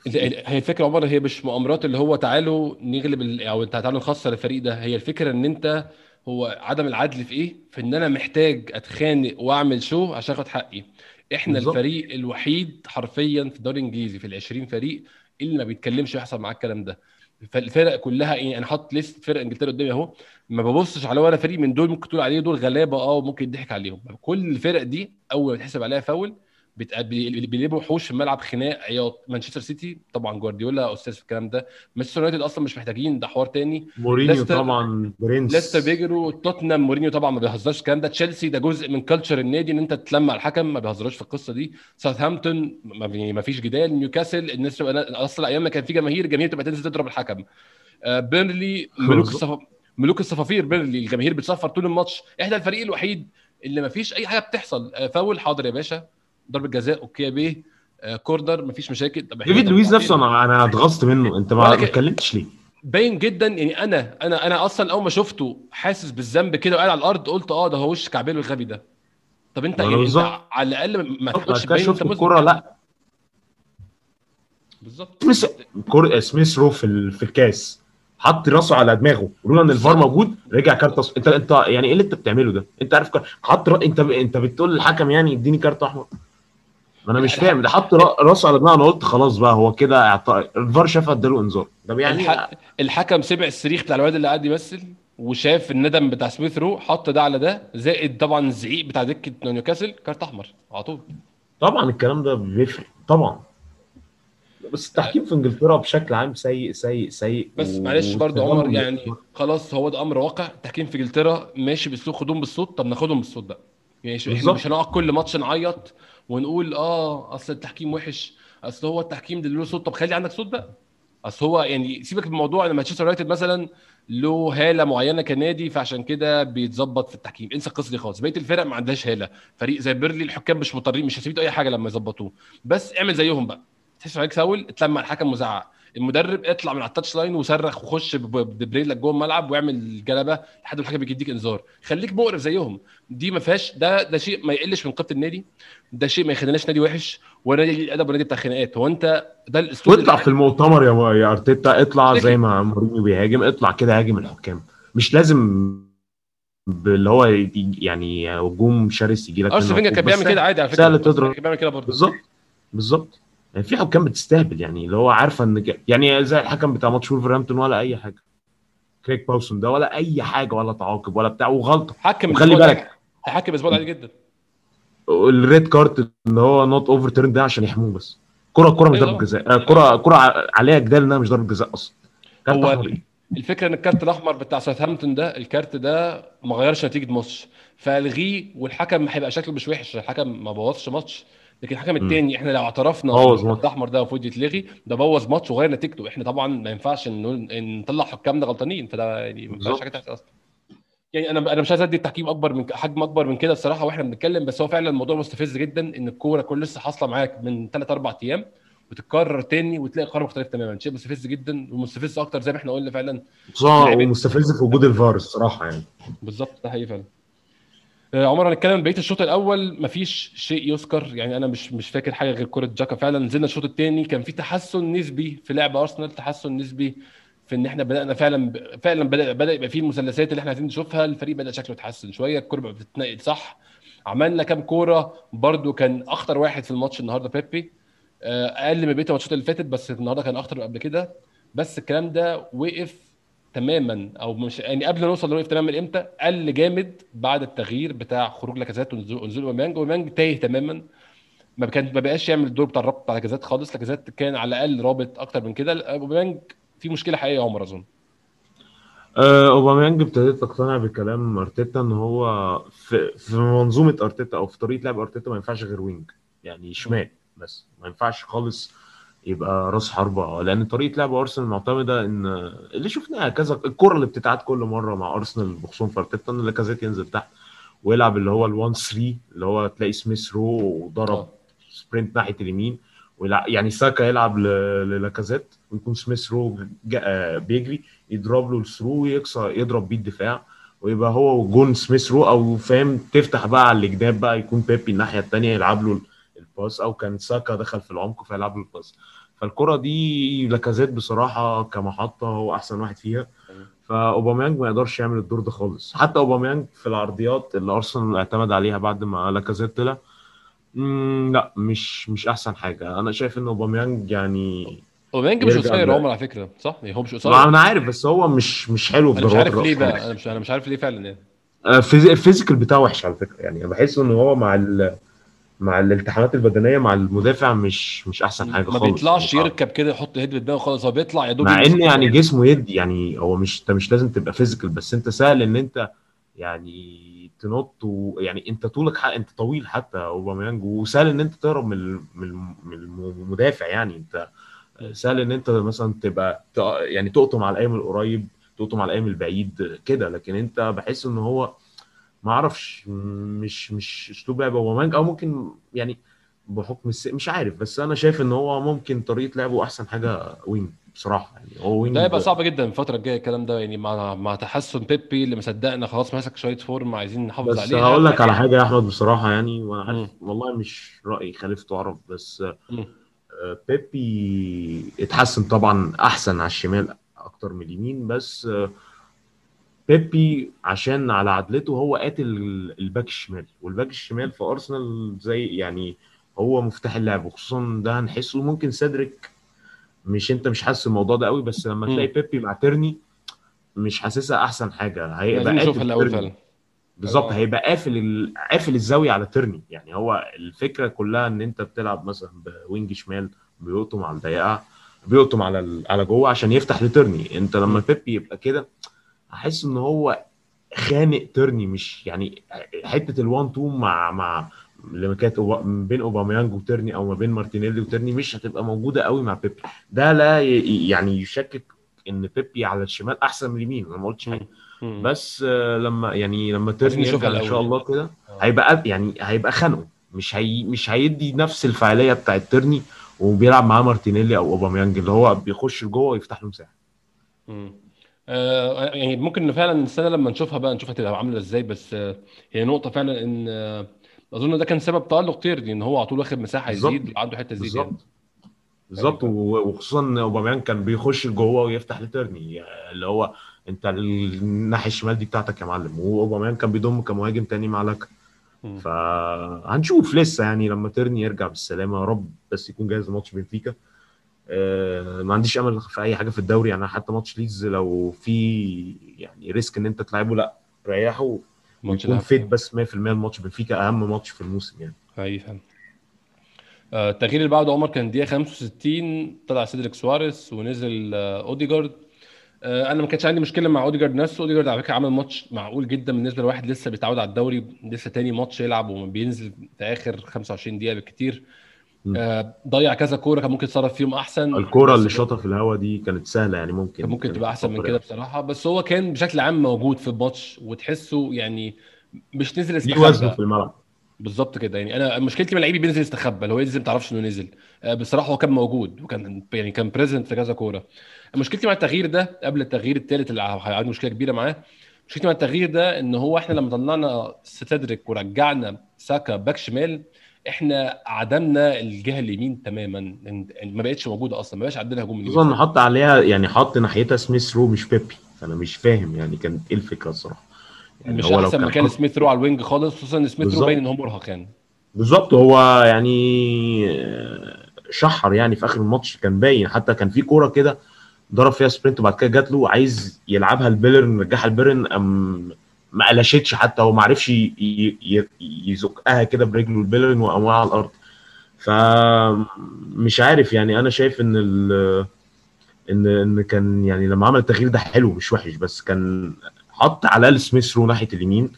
هي الفكره عمر، هي مش مؤامرات اللي هو تعالوا نغلب او تعالوا نخسر الفريق ده. هي الفكره ان انت هو عدم العدل في ايه، في ان انا محتاج اتخانق واعمل شو عشان اخد حقي. احنا بالزبط. الفريق الوحيد حرفيا في الدوري الانجليزي في ال20 فريق اللي ما بيتكلمش يحصل معاه الكلام ده. فالفرق كلها ايه، انا حاطط ليست فرق انجلترا قدامي اهو، ما ببصش على ولا فريق من دول ممكن تقول عليه دول غلابه ممكن يضحك عليهم. كل الفرق دي اول ما تحسب عليها فاول بيلعبوا وحوش في الملعب، خناق، عياط. مانشستر سيتي طبعا جوارديولا استاذ في الكلام ده، مانشستر يونايتد اصلا مش محتاجين، ده حوار تاني. مورينيو طبعا برنس، لسه بيجروا. توتنهام مورينيو طبعا ما بيهزرش الكلام ده. تشيلسي ده جزء من كلتشر النادي ان انت تتلمع الحكم، ما بيهزروش في القصه دي. ساوثهامبتون ما فيش جدال. نيوكاسل الناس اصلا ايام ما كان في جماهير تبقى تنزل تضرب الحكم. بيرلي ملوك الصفافير، بيرلي الجماهير بتصفر طول الماتش. احنا الفريق الوحيد اللي ما فيش اي حاجه بتحصل، فاول حاضر يا باشا، ضربه جزاء اوكي يا بيه، كوردر مفيش مشاكل. طب ديفيد لويس نفسه انا اتغصت منه، انت ما اتكلمتش ليه؟ باين جدا يعني. انا اصلا اول ما شفته حاسس بالذنب كده وقاعد على الارض، قلت ده هو وش كعبله الغبي ده. طب انت على الاقل ما تاخدش باين انت الكره. لا بالظبط، سميث رو في الكاس حط راسه على دماغه، قالوا ان الفار موجود، رجع كارت. انت يعني ايه اللي انت بتعمله ده؟ انت عارف حط انت بتقول للحكم يعني اديني كارت احمر. انا مش فاهم، ده حط راسه على دماغه. انا قلت خلاص بقى هو كده الفار شافه اداله انذار. ده يعني الحكم سمع الصريخ بتاع الواد اللي قاعد يمثل وشاف الندم بتاع سميث رو، حط ده على ده، زائد طبعا الزعيق بتاع دكه نيوكاسل، كارت احمر على طول. طبعا الكلام ده بيفرق طبعا، بس التحكيم في انجلترا بشكل عام سيء سيء سيء. بس معلش برضو عمر يعني خلاص، هو ده امر واقع. التحكيم في انجلترا ماشي بيسلوك خدوم بالصوت، طب ناخدهم بالصوت بقى يعني. احنا مش هنقعد كل ماتش نعيط ونقول اصل التحكيم وحش، اصل هو التحكيم ده له صوت. طب خلي عندك صوت بقى اصل هو يعني سيبك من موضوع ان مانشستر يونايتد مثلا له هاله معينه كنادي فعشان كده بيتظبط في التحكيم، انسى القصه دي خالص. بقيه الفرق ما عندهاش هاله، فريق زي بيرلي الحكام مش مضطرين، مش هيسيبوا اي حاجه لما يظبطوه، بس اعمل زيهم بقى، تحس عليك ساول اتلمع الحكم وزعق، المدرب اطلع من على التاتش لاين وصرخ وخش بدبريلك جوه الملعب واعمل جلبه لحد الحكم بيديك انذار، خليك مقرف زيهم. دي ما فيهاش، ده شيء ما يقلش من قيمه النادي، ده شيء ما يخليناش نادي وحش ولا نادي الادب ولا نادي بتاع خناقات. هو انت ده الاسلوب، اطلع في المؤتمر يا ارتيتا، اطلع زي ما مورينيو بيهاجم، اطلع كده هاجم الحكام، مش لازم اللي هو يعني هجوم شرس يجي لك. ارسنال فينجر كان بيعمل كده عادي على فكره، كان بيعمل كده برضه بالظبط. في حكام بتستهبل يعني، اللي هو عارفه ان يعني زي الحكم بتاع ماتش ولفرهامبتون ولا اي حاجه، كريك باوسون ده ولا اي حاجه، ولا تعاقب ولا بتاع، وغلطه حكم، خلي بالك الحكم اسبوع عادي جدا. الريد كارت اللي هو نوت اوفر تيرن ده عشان يحموه، بس كره مش ضربه جزاء، كره عليها جدال انها مش ضربه جزاء اصلا. هو الفكره ان الكارت الاحمر بتاع ساوثهامبتون ده، الكارت ده ما غيرش نتيجه ماتش فالغيه، والحكم هيبقى شكله مش وحش، الحكم ما بوظش ماتش. لكن الحكم الثاني احنا لو اعترفنا الاحمر ده المفروض يتلغي، ده بوظ ماتش وغير نتيجته. احنا طبعا ما ينفعش ان نطلع حكامنا غلطانين، فده يعني ما ينفعش حاجه تحصل اصلا. يعني انا مش عايز ادي التحكيم اكبر من حجم اكبر من كده الصراحه واحنا بنتكلم، بس هو فعلا الموضوع مستفز جدا، ان الكوره كل لسه حاصله معاك من 3-4 ايام وتتكرر تاني وتلاقي قرار مختلف تماما. شيء مستفز جدا، ومستفز اكتر زي ما احنا قلنا فعلا، ومستفز في وجود الفار الصراحه يعني. بالظبط، ده حقيقي فعلا. عمر هنتكلم بقيه الشوط الاول، مفيش شيء يذكر يعني، انا مش فاكر حاجه غير كره جاكا. فعلا نزلنا الشوط الثاني كان في تحسن نسبي في لعب ارسنال، تحسن نسبي في ان احنا بدانا فعلا بدا يبقى في المثلثات اللي احنا عايزين نشوفها. الفريق بدا شكله يتحسن شويه، الكره بقت بتتنقل صح، عملنا كام كوره. برده كان اخطر واحد في الماتش النهارده بيبي، اقل من بقيه الماتشات اللي فاتت، بس النهارده كان اخطر قبل كده. بس الكلام ده وقف تماما، او مش يعني قبل ما نوصل لوقف تماما امتى، قل جامد بعد التغيير بتاع خروج لاكازات ونزول ومانج تايه تماما، ما بقاش يعمل الدور بتاع الربط بتاع لاكازات خالص. لاكازات كان على الاقل رابط اكتر من كده، ومانج في مشكله حقيقيه. عمر اظن اوباميانج ابتديت اقتنع بكلام ارتيتا ان هو في منظومه ارتيتا او في طريقه لعب ارتيتا ما ينفعش غير وينج، يعني شمال بس، ما ينفعش خالص يبقى راس حربة، لان طريقه لعب ارسنال معتمده ان اللي شفناها كذا الكره اللي بتتعاد كل مره مع ارسنال بخصوص فارتيتا، ان لاكازيت ينزل تحت ويلعب اللي هو ال 1-3 اللي هو تلاقي سميث رو وضرب سبرنت ناحيه اليمين، يعني ساكا يلعب للاكازيت ويكون سميث رو بيجري يضرب له الثرو ويكسر يضرب بيه الدفاع، ويبقى هو وجون سميث رو، او فاهم تفتح بقى على الجناب بقى، يكون بيبي الناحيه الثانيه يلعب له الباس، او كان ساكا دخل في العمق فيلعب له الباس. فالكره دي لاكازيت بصراحه كمحطه هو احسن واحد فيها، فاوباميانج ما يقدرش يعمل الدور ده خالص. حتى اوباميانج في العرضيات اللي ارسنال اعتمد عليها بعد ما لاكازيت طلع، لا مش احسن حاجه. انا شايف ان اوباميانج يعني مش قصير عمر على فكره، صح؟ هو مش قصير، انا عارف، بس هو مش حلو بالظبط. مش عارف ليه بقى، انا مش عارف ليه فعلا يعني. الفيزيكال بتاعه وحش على فكره، يعني بحس ان هو مع الالتحامات البدنيه مع المدافع مش احسن حاجه خالص. ما بيطلعش يركب كده يحط هيد بدماغه خالص، هو بيطلع يا دوب، مع ان يعني جسمه يدي، يعني هو مش لازم تبقى فيزيكال، بس انت سهل ان انت يعني تنط، ويعني انت طولك انت طويل حتى اوباميانج، وسهل ان انت تهرب من المدافع، يعني انت سهل ان انت مثلا تبقى يعني تقطم على الايام القريب، تقطم على الايام البعيد كده. لكن انت بحس ان هو ما اعرفش، مش اسلوب لعبه اوباميانج، او ممكن يعني بحكم مش عارف، بس انا شايف ان هو ممكن طريقه لعبه احسن حاجه وينج بصراحه. يعني هو وينج ده هيبقى صعب جدا الفتره الجايه الكلام ده، يعني مع تحسن بيبي اللي مصدقنا خلاص ماسك شويه فورم، عايزين نحافظ عليه. بس هقول لك على حاجه يا احمد بصراحه، يعني وانا عارف والله مش رايي خالف تعرف، بس بيبي اتحسن طبعا، احسن على الشمال اكتر من اليمين، بس بيبي عشان على عدلته هو قاتل الباك الشمال، والباك الشمال في ارسنال زي يعني هو مفتاح اللعب، خصوصا ده هنحسه. ممكن سيدريك مش انت مش حاسس الموضوع ده قوي، بس لما تلاقي بيبي مع تيرني مش حاسسها احسن حاجه، هيبقى قاتل بالظبط، هيبقى قافل الزاويه على تيرني. يعني هو الفكره كلها ان انت بتلعب مثلا بوينج شمال بيقطم على الضيقه، بيقطم على جوه عشان يفتح لتيرني. انت لما بيبي يبقى كده احس ان هو خانق تيرني، مش يعني حته ال1-2 مع مع لما كانت ما بين اوباميانج وتيرني او ما بين مارتينيلي وتيرني مش هتبقى موجوده قوي مع بيبي. ده لا يعني يشكك ان بيبي على الشمال احسن من اليمين، انا ما قلتش مين، بس لما يعني لما تيرني يرجع ان شاء الله كده هيبقى يعني هيبقى خانقه، مش هيدي نفس الفعاليه بتاعه تيرني وبيلعب معاه مارتينيلي او اوباميانج اللي هو بيخش لجوه ويفتح له مساحه. يعني ممكن فعلا السنه لما نشوفها بقى نشوفها تبقى عامله ازاي، بس هي نقطه فعلا ان اظن ده كان سبب تألق تيرني ان هو على طول واخد مساحه يزيد عنده حته زياده بالظبط يعني. وخصوصا اوباميانج كان بيخش لجوه ويفتح لتيرني اللي هو انت الناحيه الشمال دي بتاعتك يا معلم، واوباميانج كان بيضم كمهاجم تاني مع لك. فهنشوف لسه يعني لما تيرني يرجع بالسلامه يا رب بس يكون جاهز لماتش بنفيكا. ما عنديش امل في اي حاجه في الدوري يعني، حتى ماتش ليدز لو في يعني ريسك ان انت تلعبه لا ريحه يكون فيت بس 100% الماتش بنفيكا اهم ماتش في الموسم يعني. ايوه. التغيير اللي بعده عمر كان دقيقه 65 طلع سيدريك سواريز ونزل اوديجارد. انا ما كانش عندي مشكله مع اوديجارد نفسه، اوديجارد على فكره عمل ماتش معقول جدا بالنسبه لواحد لسه بيتعود على الدوري، لسه تاني ماتش يلعب وبينزل في اخر 25 دقيقه بالكتير. ضيع كذا كوره كان ممكن يتصرف فيهم احسن، الكوره اللي شاطها في الهوا دي كانت سهله يعني ممكن تبقى احسن من كده بصراحه، بس هو كان بشكل عام موجود في الماتش وتحسه يعني مش نزل استخبى في الملعب بالظبط كده يعني. انا مشكلتي مع لعيبي بينزل استخبى اللي هو ينزل ما تعرفش انه نزل، بصراحه هو كان موجود وكان يعني كان بريزنت في كذا كوره. مشكلتي مع التغيير ده قبل التغيير الثالث اللي عندي مشكله كبيره معاه، مشكلتي مع التغيير ده ان هو احنا لما طلعنا سيدريك ورجعنا ساكا باك شمال احنا عدمنا الجهه اليمين تماما، ما بقتش موجوده اصلا، ما بقاش عندنا هجوم اليمين اصلا، حط عليها يعني حط ناحيتها سميث رو مش بيبي. انا مش فاهم يعني كانت ايه الفكره الصراحه يعني، مش هو احسن مكان حط... سميث رو على الوينج خالص، خصوصا سميث رو باين ان هو مرهق كان بالظبط، هو يعني شحر يعني في اخر الماتش كان باين، حتى كان في كوره كده ضرب فيها سبرنت وبعد كده جات له عايز يلعبها البيلرن رجعها البيلرن ما قلشتش، حتى هو ما عرفش يزقها كده برجله البيلرين وقامها على الارض. فمش عارف يعني انا شايف ان ان كان يعني لما عمل التغيير ده حلو مش وحش، بس كان حط على السميث رو ناحيه اليمين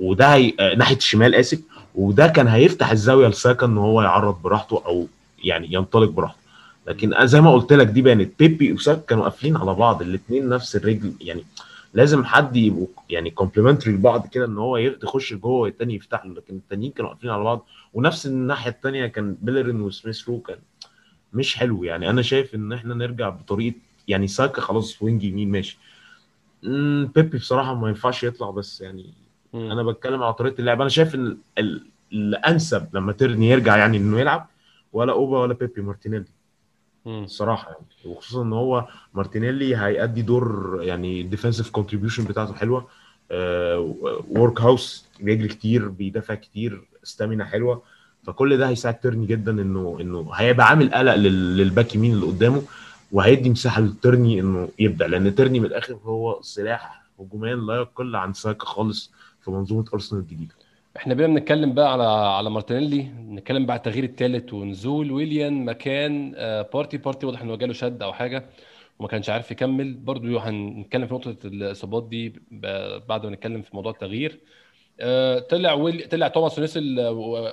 وده ناحيه الشمال اسف، وده كان هيفتح الزاويه لساكا ان هو يعرض براحته او يعني ينطلق براحته، لكن زي ما قلت لك دي بانت بيبي وساكا كانوا قافلين على بعض الاثنين نفس الرجل يعني، لازم حد يبقوا يعني كومبلمنتري لبعض كده ان هو يخش لجوه والتاني يفتح له، لكن التانيين كانوا واقفين على بعض ونفس الناحيه الثانيه كان بيلرين وسميث رو كان مش حلو يعني. انا شايف ان احنا نرجع بطريقه يعني ساكا خلاص وينج يمين ماشي، بيبي بصراحه ما ينفعش يطلع، بس يعني انا بتكلم على طريقه اللعب، انا شايف ان الانسب لما تيرني يرجع يعني انه يلعب ولا اوبا ولا بيبي مارتينيلي الصراحه يعني، وخصوصا ان هو مارتينيلي هيأدي دور يعني الديفنسيف كونتريبيوشن بتاعته حلوه، ورك هاوس بيجري كتير بيدافع كتير استامينا حلوه، فكل ده هيساعد تيرني جدا انه هيبقى عامل قلق للباك يمين اللي قدامه وهيدي مساحه لتيرني انه يبدع، لان تيرني من الاخر هو سلاح هجوميا لا يقل عن ساكا خالص في منظومه ارسنال الجديده. احنا بقى بنتكلم بقى على مارتينيلي، نتكلم بقى التغيير الثالث ونزول ويليان مكان بارتي واضح انه جاله شد او حاجه وما كانش عارف يكمل. برضو هنتكلم في نقطه الاصابات دي بعد ما نتكلم في موضوع التغيير. طلع توماس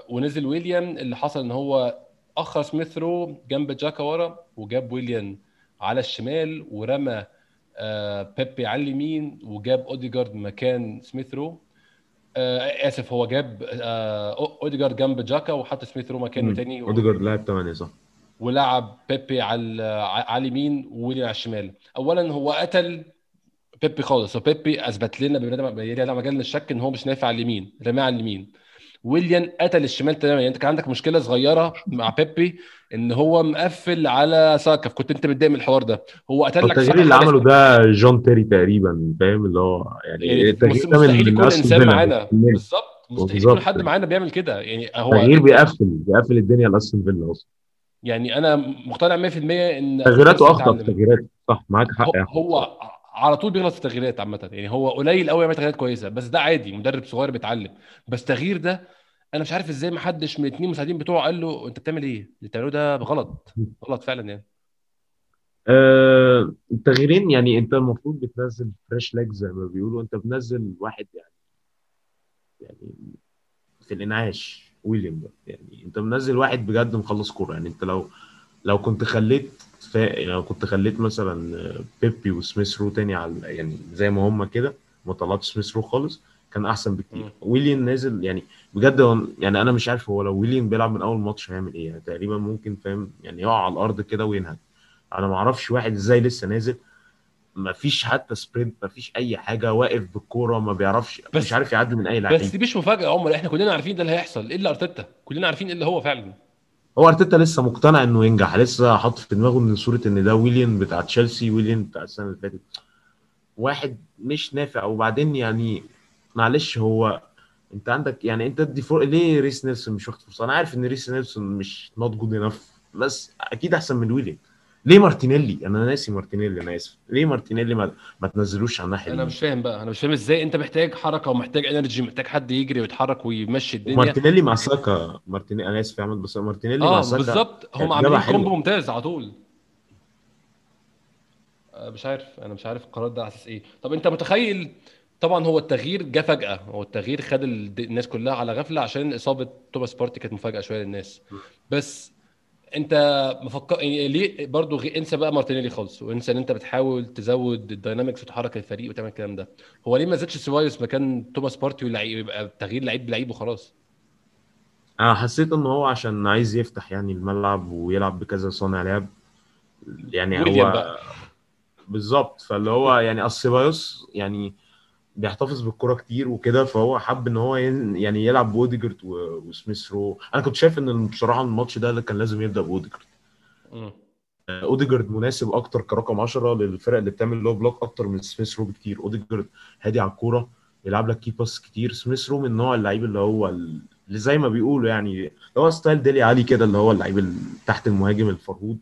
ونزل ويليان. اللي حصل ان هو اخر سميث رو جنب جاكا ورا وجاب ويليان على الشمال ورمى بيبي على اليمين وجاب اوديجارد مكان سميث رو، اسف هو جاب اوديجارد جنب جاكا وحط سميث رو مكانه تاني، اوديجارد لاعب 8 صح، ولعب بيبي على اليمين وويليان على الشمال. اولا هو قتل بيبي خالص، وبيبي اثبت لنا بما مجال للشك ان هو مش نافع على اليمين، رمى على اليمين. ويليان قتل الشمال تماما يعني، انت كان عندك مشكله صغيره مع بيبي ان هو مقفل على ساكا، كنت انت متضايق من الحوار ده، هو قتل لك التغيير اللي عمله ده جون تيري تقريبا، فاهم اللي هو يعني التغيير ده من انسان معانا بالظبط، مستحيل كل حد معانا بيعمل كده يعني، هو التغيير بيقفل الدنيا لأستون فيلا اصلا يعني. انا مقتنع 100% ان تغييراته اخطر تغييرات، صح معاك حق، هو على طول بيغلط في التغييرات عامه يعني، هو قليل قوي يعمل تغييرات كويسه، بس ده عادي مدرب صغير بيتعلم. بس تغيير ده انا مش عارف ازاي ما حدش من الاثنين مساعدين بتوعه قال له انت بتعمل ايه اللي بتعمله ده، غلط فعلا يعني. التغييرين يعني انت المفروض بتنزل فريش ليج زي ما بيقولوا، انت بتنزل واحد يعني في الانعاش ويليام ده. يعني انت منزل واحد بجد مخلص كوره. يعني انت لو كنت خليت مثلا بيبي وسميث رو تاني على يعني زي ما هم كده ما طلعتش سميث رو خالص كان احسن بكتير. ويليام نازل يعني بجد يعني انا مش عارف هو لو ويليام بيلعب من اول ماتش هيعمل ايه يعني تقريبا ممكن فاهم يعني يقع على الارض كده وينهج. انا ما اعرفش واحد ازاي لسه نازل ما فيش حتى سبريد ما فيش اي حاجه واقف بالكوره ما بيعرفش مش عارف يعدي من اي لعيب. بس دي مش مفاجاه يا عمر احنا كلنا عارفين ده اللي هيحصل الا ارتيتا كلنا عارفين ايه اللي هو فعلا. هو ارتيتا لسه مقتنع انه ينجح لسه حاطط في دماغه من صوره ان ده ويليام بتاع تشيلسي ويليام بتاع السنه اللي فاتت واحد مش نافع. وبعدين يعني معلش هو انت عندك يعني انت ادي ليه ريس نيلسون مش واخد فرصه. انا عارف ان ريس نيلسون مش نوت جود انف بس اكيد احسن من ويليام. ليه مارتينيلي انا ناسي مارتينيلي انا اسف ليه مارتينيلي ما تنزلوش على الناحيه انا مش فاهم بقى. انا مش فاهم ازاي انت محتاج حركه ومحتاج انرجي محتاج حد يجري ويتحرك ويمشي الدنيا. مارتينيلي مع ساكا مارتينيلي انا اسف يا عماد بس مارتينيلي مع ساكا بالظبط هم عاملين كومبو ممتاز على طول. مش عارف انا مش عارف القرار ده على اساس ايه. طب انت متخيل طبعا هو التغيير جه فجاه هو التغيير خد الناس كلها على غفله عشان اصابه توماس بارتي كانت مفاجاه شويه للناس. بس انت مفكر يعني ليه برضو انسى بقى مارتينيلي خالص وانسى ان انت بتحاول تزود الداينامكس وتحرك الفريق وتعمل الكلام ده. هو ليه ما زادش سوايوس مكان توماس بارتي واللعيب يبقى تغيير لعيب بلعيب وخلاص. انا حسيت ان هو عشان عايز يفتح يعني الملعب ويلعب بكذا صانع لعب يعني هو بالظبط. فاللي هو يعني السوايوس يعني بيحتفظ بالكرة كتير وكده فهو حب ان هو يعني يلعب بوديجارد وسميث رو. انا كنت شايف ان بصراحه الماتش ده كان لازم يبدا بوديجارد. اوديجارد مناسب اكتر كرقم 10 للفرق اللي بتعمل لو بلوك اكتر من سميث رو بكتير. اوديجارد هادي على الكوره يلعب لك كي باس كتير. سميث رو من نوع اللعيب اللي هو اللي زي ما بيقولوا يعني هو ستايل ديلي علي كده اللي هو اللعيب تحت المهاجم الفرهود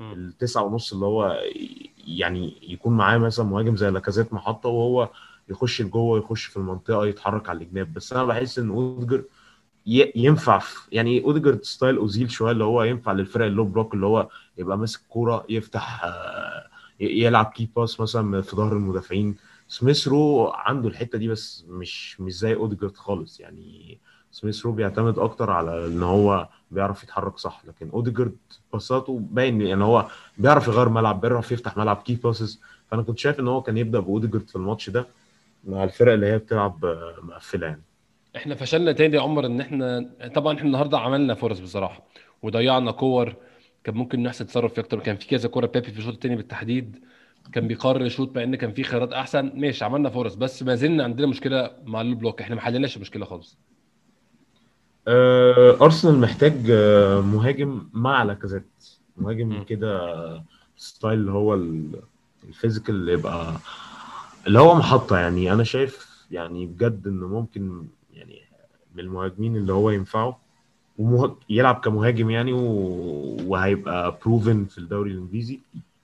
التسعة ونص اللي هو يعني يكون معاه مثلا مهاجم زي لاكازيت محطه وهو يخش لجوه يخش في المنطقه يتحرك على الجناب. بس انا بحس ان اوديجارد ينفع يعني اوديجارد ستايل اوزيل شويه اللي هو ينفع للفرق اللو بلوك اللي هو يبقى ماسك كوره يفتح يلعب كي باس مثلا في ظهر المدافعين. سميث رو عنده الحته دي بس مش زي اوديجارد خالص. يعني سميث رو بيعتمد اكتر على ان هو بيعرف يتحرك صح لكن اوديجارد باساته باين ان يعني هو بيعرف يغير ملعب بيعرف يفتح ملعب كي باسز. فانا كنت شايف ان هو كان يبدا باوديجارد في الماتش ده مع الفرق اللي هي بتلعب مقفله. يعني احنا فشلنا تاني يا عمر ان احنا طبعا احنا النهارده عملنا فرص بصراحه وضيعنا كور كان ممكن نحسن تصرف في اكتر. كان في كذا كوره بيبي في الشوط الثاني بالتحديد كان بيقرر شوط مع ان كان في خيارات احسن. ماشي عملنا فرص بس ما زلنا عندنا مشكله مع البلوك احنا ما حللناش المشكله خالص. ارسنال محتاج مهاجم مع لاكازيت مهاجم كده ستايل اللي هو الفيزيكال اللي يبقى اللي هو محطة. يعني أنا شايف يعني بجد إنه ممكن يعني من المهاجمين اللي هو ينفعه يلعب كمهاجم يعني وهيبقى بروفن في الدوري الإنجليزي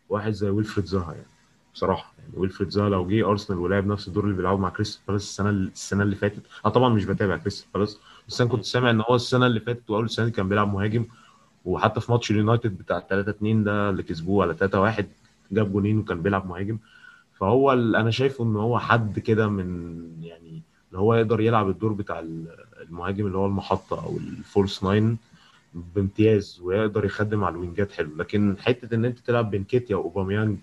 واحد زي ويلفريد زاها. يعني بصراحة يعني ويلفريد زاها لو جه أرسنال ولعب نفس الدور اللي بيلعبه مع كريستال بالاس السنة اللي فاتت. أنا طبعا مش بتابع كريستال بالاس بس أنا كنت سامع إن هو السنة اللي فاتت وأول السنة كان بيلعب مهاجم وحتى في ماتش اليونايتد بتاع 3-2 ده اللي كسبوه على 3-1 جاب جونين وكان بيلعب مهاجم. فهو انا شايفه ان هو حد كده من يعني اللي هو يقدر يلعب الدور بتاع المهاجم اللي هو المحطه او الفولس ناين بامتياز ويقدر يخدم على الوينجات حلو. لكن حته ان انت تلعب بنكيتيا واوباميانج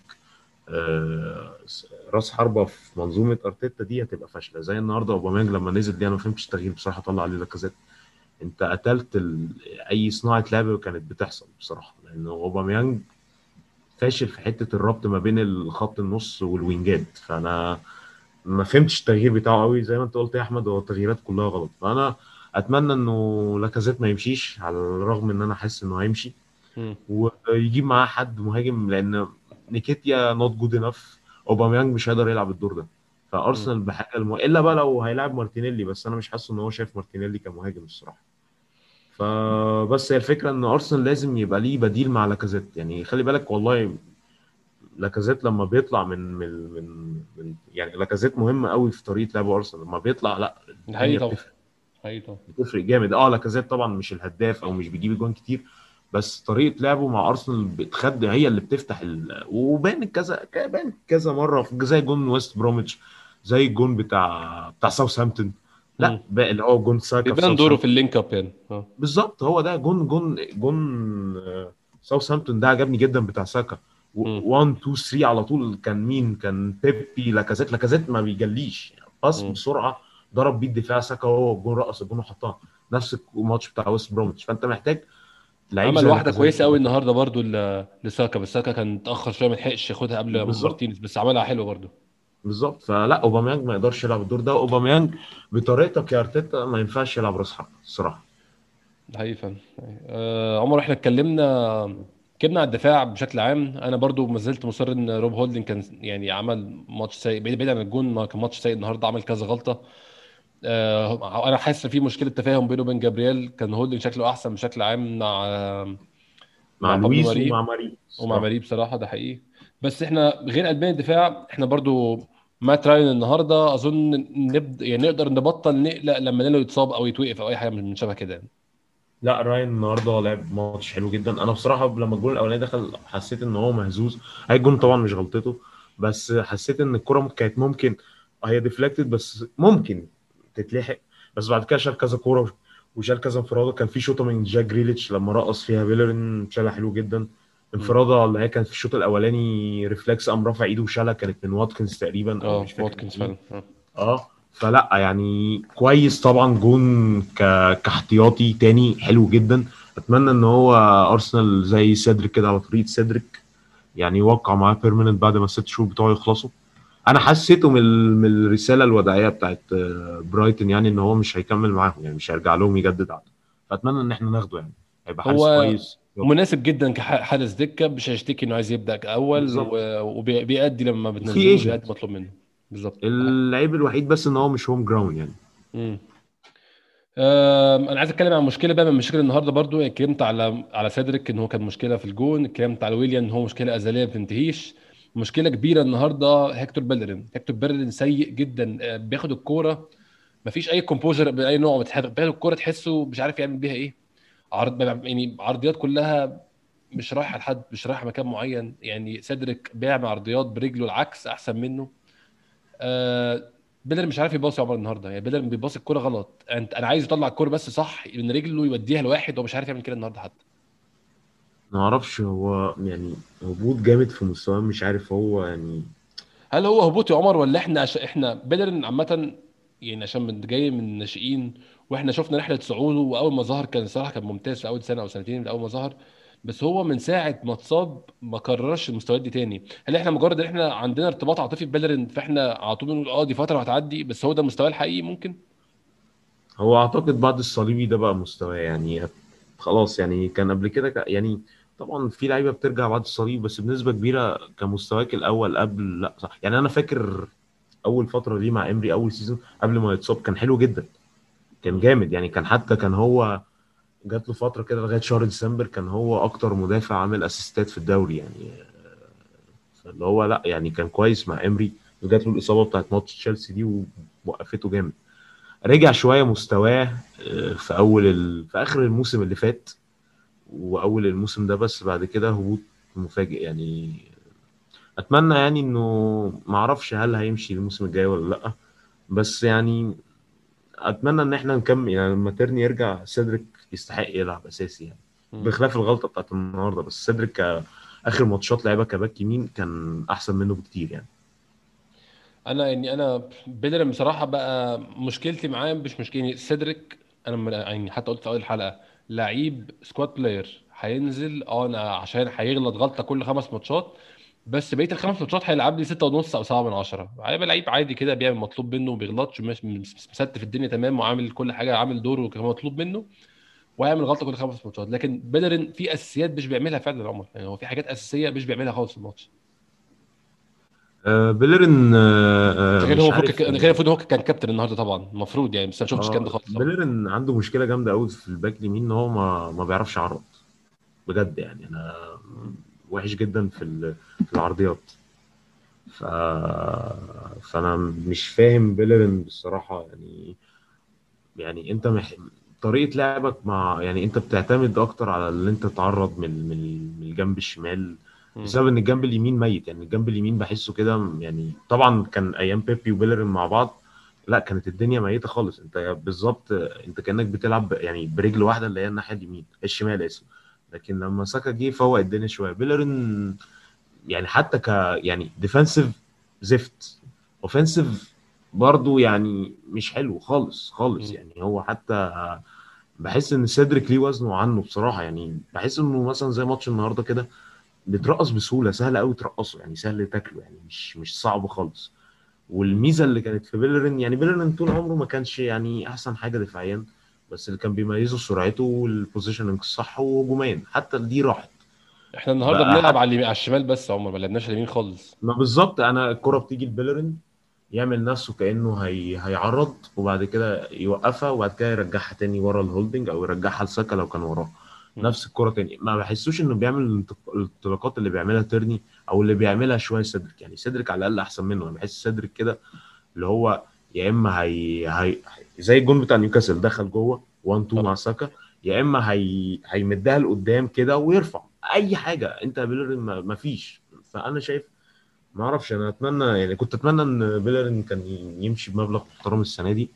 راس حربه في منظومه ارتيتا دي هتبقى فاشله زي النهارده. اوباميانج لما نزل دي انا ما فهمتش التغيير بصراحه طلع عليه لاكازيت. انت قتلت اي صناعه لعب كانت بتحصل بصراحه لان اوباميانج فاشل في حته الربط ما بين الخط النص والوينجات. فانا ما فهمتش التغيير بتاعه قوي زي ما انت قلت يا احمد هو التغييرات كلها غلط. فانا اتمنى انه لاكازيت ما يمشيش على الرغم ان انا حاسس انه هيمشي ويجيب معاه حد مهاجم لان نيكيتيا نوت جود انف اوباميانج مش هيقدر يلعب الدور ده. فارسنال بحاجه الا بقى لو هيلعب مارتينيلي بس انا مش حاسس ان هو شايف مارتينيلي كمهاجم الصراحه. فبس هي الفكره ان ارسنال لازم يبقى ليه بديل مع لاكازيت. يعني خلي بالك والله لاكازيت لما بيطلع من يعني لاكازيت مهم قوي في طريقه لعب ارسنال لما بيطلع لا حقيقي بتفرق جامد. لاكازيت طبعا مش الهداف او مش بيجيب جوان كتير بس طريقه لعبه مع ارسنال بتخد هي اللي بتفتح وبان كذا مره زي جون ويست بروميتش زي الجون بتاع ساوثهامبتون لا بقى اللي هو جون ساكا يبان دوره في اللينك اب يعني. بالظبط هو ده جون ساوثهامبتون ده عجبني جدا بتاع ساكا 1 2 3 على طول. كان مين؟ كان بيبي لاكازيت ما بيجليش باص يعني بسرعه ضرب بيه الدفاع ساكا وهو الجون رقص الجون وحطها. نفس الماتش بتاع ويست برومتش. فانت محتاج عمل واحده كويسه قوي النهارده برضو لساكا بس ساكا كان متاخر شويه ما لحقش ياخدها قبل مارتينيز بس عملها حلو برضو. بالظبط. فلا اوباميانج ما يقدرش يلعب الدور ده. اوباميانج بطريقتك يا ارتيتا ما ينفعش يلعب راس حربة الصراحه. ده حقيقي فعلا. عمر احنا اتكلمنا على الدفاع بشكل عام. انا برضو ما زلت مصر ان روب هولدين كان يعني عمل ماتش سيء بعيد عن الجون. كان ماتش سيء النهارده عمل كذا غلطه. انا حاسس ان في مشكله تفاهم بينه وبين جابرييل. كان هولدين شكله احسن بشكل عام مع لويس ومع ماري بصراحه. ده حقيقي. بس احنا غير قلبين الدفاع احنا برضو مات راين النهارده اظن يعني نقدر نبطل نقلق لما نلو يتصاب او يتوقف او اي حاجه من شبه كده. لا راين النهارده لعب ماتش حلو جدا. انا بصراحه لما الجول الاولاني دخل حسيت ان هو مهزوز. الجون طبعا مش غلطته بس حسيت ان الكره كانت ممكن هي ديفلكتد بس ممكن تتلحق. بس بعد كده شال كذا كوره وشال كذا انفراده. كان في شوطه من جاك جريليتش لما رقص فيها بيلرين شالها حلو جدا. انفراده اللي هي كان في الشوط الاولاني ريفلكس قام رافع ايده وشالها كانت من واتكنز تقريبا او مش فاكر واتكنز فعلا. فلا يعني كويس طبعا. جون كاحتياطي تاني حلو جدا. اتمنى ان هو ارسنال زي سيدريك كده على طريقه سيدريك يعني يوقع معاه بيرمننت بعد ما الست شهور بتوعه يخلصوا. انا حسيته من الرساله الوداعيه بتاعت برايتن يعني ان هو مش هيكمل معاهم يعني مش هيرجع لهم يجدد عقده. فاتمنى ان احنا ناخده يعني هيبقى حارس كويس مناسب جدا كحارس دكه. مش هيشتكي انه عايز يبدا كاول وبيأدي لما بتنزل بيأدي مطلوب منه. بالظبط. العيب الوحيد بس ان هو مش هوم جراوند يعني. انا عايز اتكلم عن مشكله بقى من مشاكل النهارده برضو. اتكلمت على سيدريك ان هو كان مشكله في الجون. اتكلمت على ويليام ان هو مشكله ازليه ما بتنتهيش. مشكله كبيره النهارده هيكتور بيلرين سيء جدا. بياخد الكوره مفيش اي كومبوزر باي نوع. بياخد الكوره تحسه مش عارف يعمل بيها ايه. عرض يعني عرضيات كلها مش رايحه لحد مش رايحه مكان معين. يعني سيدريك بيعمل عرضيات برجله العكس احسن منه. بيلرين مش عارف يباصي عمر النهارده. يعني بيلرين بيباصي الكوره غلط. انا عايز يطلع الكوره بس صح من رجله يوديها لواحد ومش عارف يعمل كده النهارده. حتى ما اعرفش هو يعني هبوط جامد في مستواه. مش عارف هو يعني هل هو هبوط يا عمر ولا احنا بيلرين عامه يعني عشان جاي من الناشئين واحنا شفنا رحله صعوده. واول ما ظهر كان صراحه كان ممتاز في اول سنه او سنتين من اول ما ظهر. بس هو من ساعه ما اتصاب ما كررش المستويات دي تاني. هل احنا مجرد ان احنا عندنا ارتباط عاطفي ببيلرين فاحنا على طول بنقول دي فتره هتعدي بس هو ده مستواه الحقيقي؟ ممكن هو اعتقد بعد الصليبي ده بقى مستواه يعني خلاص. يعني كان قبل كده يعني طبعا في لعيبه بترجع بعد الصليب بس بنسبه كبيره كمستواك الاول قبل لا صح. يعني انا فاكر اول فتره دي مع امري اول سيزون قبل ما يتصاب كان حلو جدا كان جامد يعني. كان حتى كان هو جات له فتره كده لغايه شهر ديسمبر كان هو اكتر مدافع عامل اسيستات في الدوري يعني. فاللي هو لا يعني كان كويس مع امري. جات له الاصابه بتاعت ماتش تشيلسي دي ووقفته جامد. رجع شويه مستواه في في اخر الموسم اللي فات واول الموسم ده. بس بعد كده هبوط مفاجئ يعني. اتمنى يعني انه ما اعرفش هل هيمشي الموسم الجاي ولا لا. بس يعني اتمنى ان احنا نكمل يعني لما تيرني يرجع سيدريك يستحق يلعب اساسي يعني بخلاف الغلطه بتاعت النهارده. بس سيدريك اخر ماتشات لعبها كباك يمين كان احسن منه بكتير يعني. انا بيلرين بصراحه بقى مشكلتي معاه مش مشكلتي سيدريك. انا يعني حتى قلت في اول الحلقه لعيب سكواد بلاير هينزل انا عشان هيغلط غلطه كل 5 ماتشات. بس بقيه ال5 ماتشات هيلعب لي 6.5 او 7/10. هيبقى لعيب عادي كده بيعمل مطلوب منه وبيغلطش مستت في الدنيا تمام وعامل كل حاجه عامل دوره كما مطلوب منه وهيعمل غلطه كل 5 ماتشات. لكن بيلرين في اساسيات مش بيعملها فعلا يا عمر. يعني هو في حاجات اساسيه مش بيعملها خالص في الماتش. بيلرين غير المفروض هو كان كابتن النهارده طبعا المفروض يعني. بس انا شفتش كده خالص. بيلرين عنده مشكله جامده قوي في الباك اليمين ان هو ما بيعرفش يعرض بجد يعني. انا وحش جدا في العرضيات. فانا مش فاهم بيلرين بصراحه يعني انت طريقه لعبك مع يعني انت بتعتمد اكتر على اللي انت تتعرض من الجنب الشمال بسبب ان الجنب اليمين ميت يعني. الجنب اليمين بحسه كده يعني. طبعا كان ايام بيبي وبيلرين مع بعض لا كانت الدنيا ميته خالص. انت بالظبط انت كانك بتلعب يعني برجل واحده اللي هي الناحيه اليمين، الشمال اسف. لكن لما ساكا جه فوق الدنيا شويه. بيلرين يعني حتى يعني ديفنسيف زفت، اوفنسيف برضو يعني مش حلو خالص خالص. يعني هو حتى بحس ان سيدريك ليه وزنه عنه بصراحه. يعني بحس انه مثلا زي ماتش النهارده كده بيترقص بسهوله، سهل قوي ترقصه يعني، سهل تاكله يعني، مش صعب خالص. والميزه اللي كانت في بيلرين، يعني بيلرين طول عمره ما كانش يعني احسن حاجه دفاعيا، بس اللي كان بيميزه سرعته والبوزيشننج الصح وهجوميا. حتى دي راحت. احنا النهارده بنلعب على الشمال بس، عمر ما لعبناش اليمين خالص. ما بالظبط، انا الكره بتيجي لبيلرين يعمل نفسه كانه هيعرض وبعد كده يوقفها، وبعد كده يرجعها تاني ورا الهولدنج او يرجعها لساكا لو كان وراه نفس الكره تاني. ما بحسوش انه بيعمل الانطلاقات اللي بيعملها تيرني او اللي بيعملها شويه سيدريك. يعني سيدريك على الاقل احسن منه. انا بحس سيدريك كده اللي هو يا اما هي زي الجون بتاع نيوكاسل دخل جوه 1-2 مع ساكا، يا اما هيمدها لقدام كده ويرفع اي حاجه. انت بيلرين ما فيش. فانا شايف ما اعرفش، انا اتمنى يعني كنت اتمنى ان بيلرين كان يمشي بمبلغ محترم السنه دي،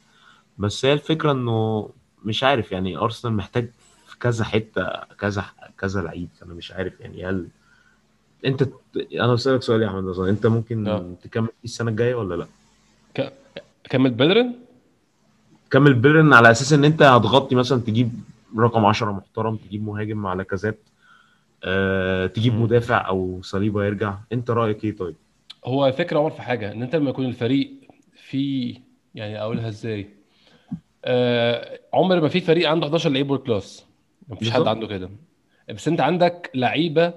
بس هي الفكره انه مش عارف يعني ارسنال محتاج في كذا حته كذا لعيب. انا مش عارف يعني هل انت انا بسالك سؤال يا احمد رضا، انت ممكن تكمل في السنه الجايه ولا لا؟ كمل بيلرين على اساس ان انت هتغطي مثلا تجيب رقم 10 محترم، تجيب مهاجم مع لاكازيت، تجيب مدافع او صليبه يرجع. انت رايك ايه؟ طيب هو الفكره عمر في حاجه ان انت لما يكون الفريق في يعني اقولها ازاي، عمر ما في فريق عنده 11 لعيب وورلد كلاس، مفيش حد عنده كده. بس انت عندك لعيبه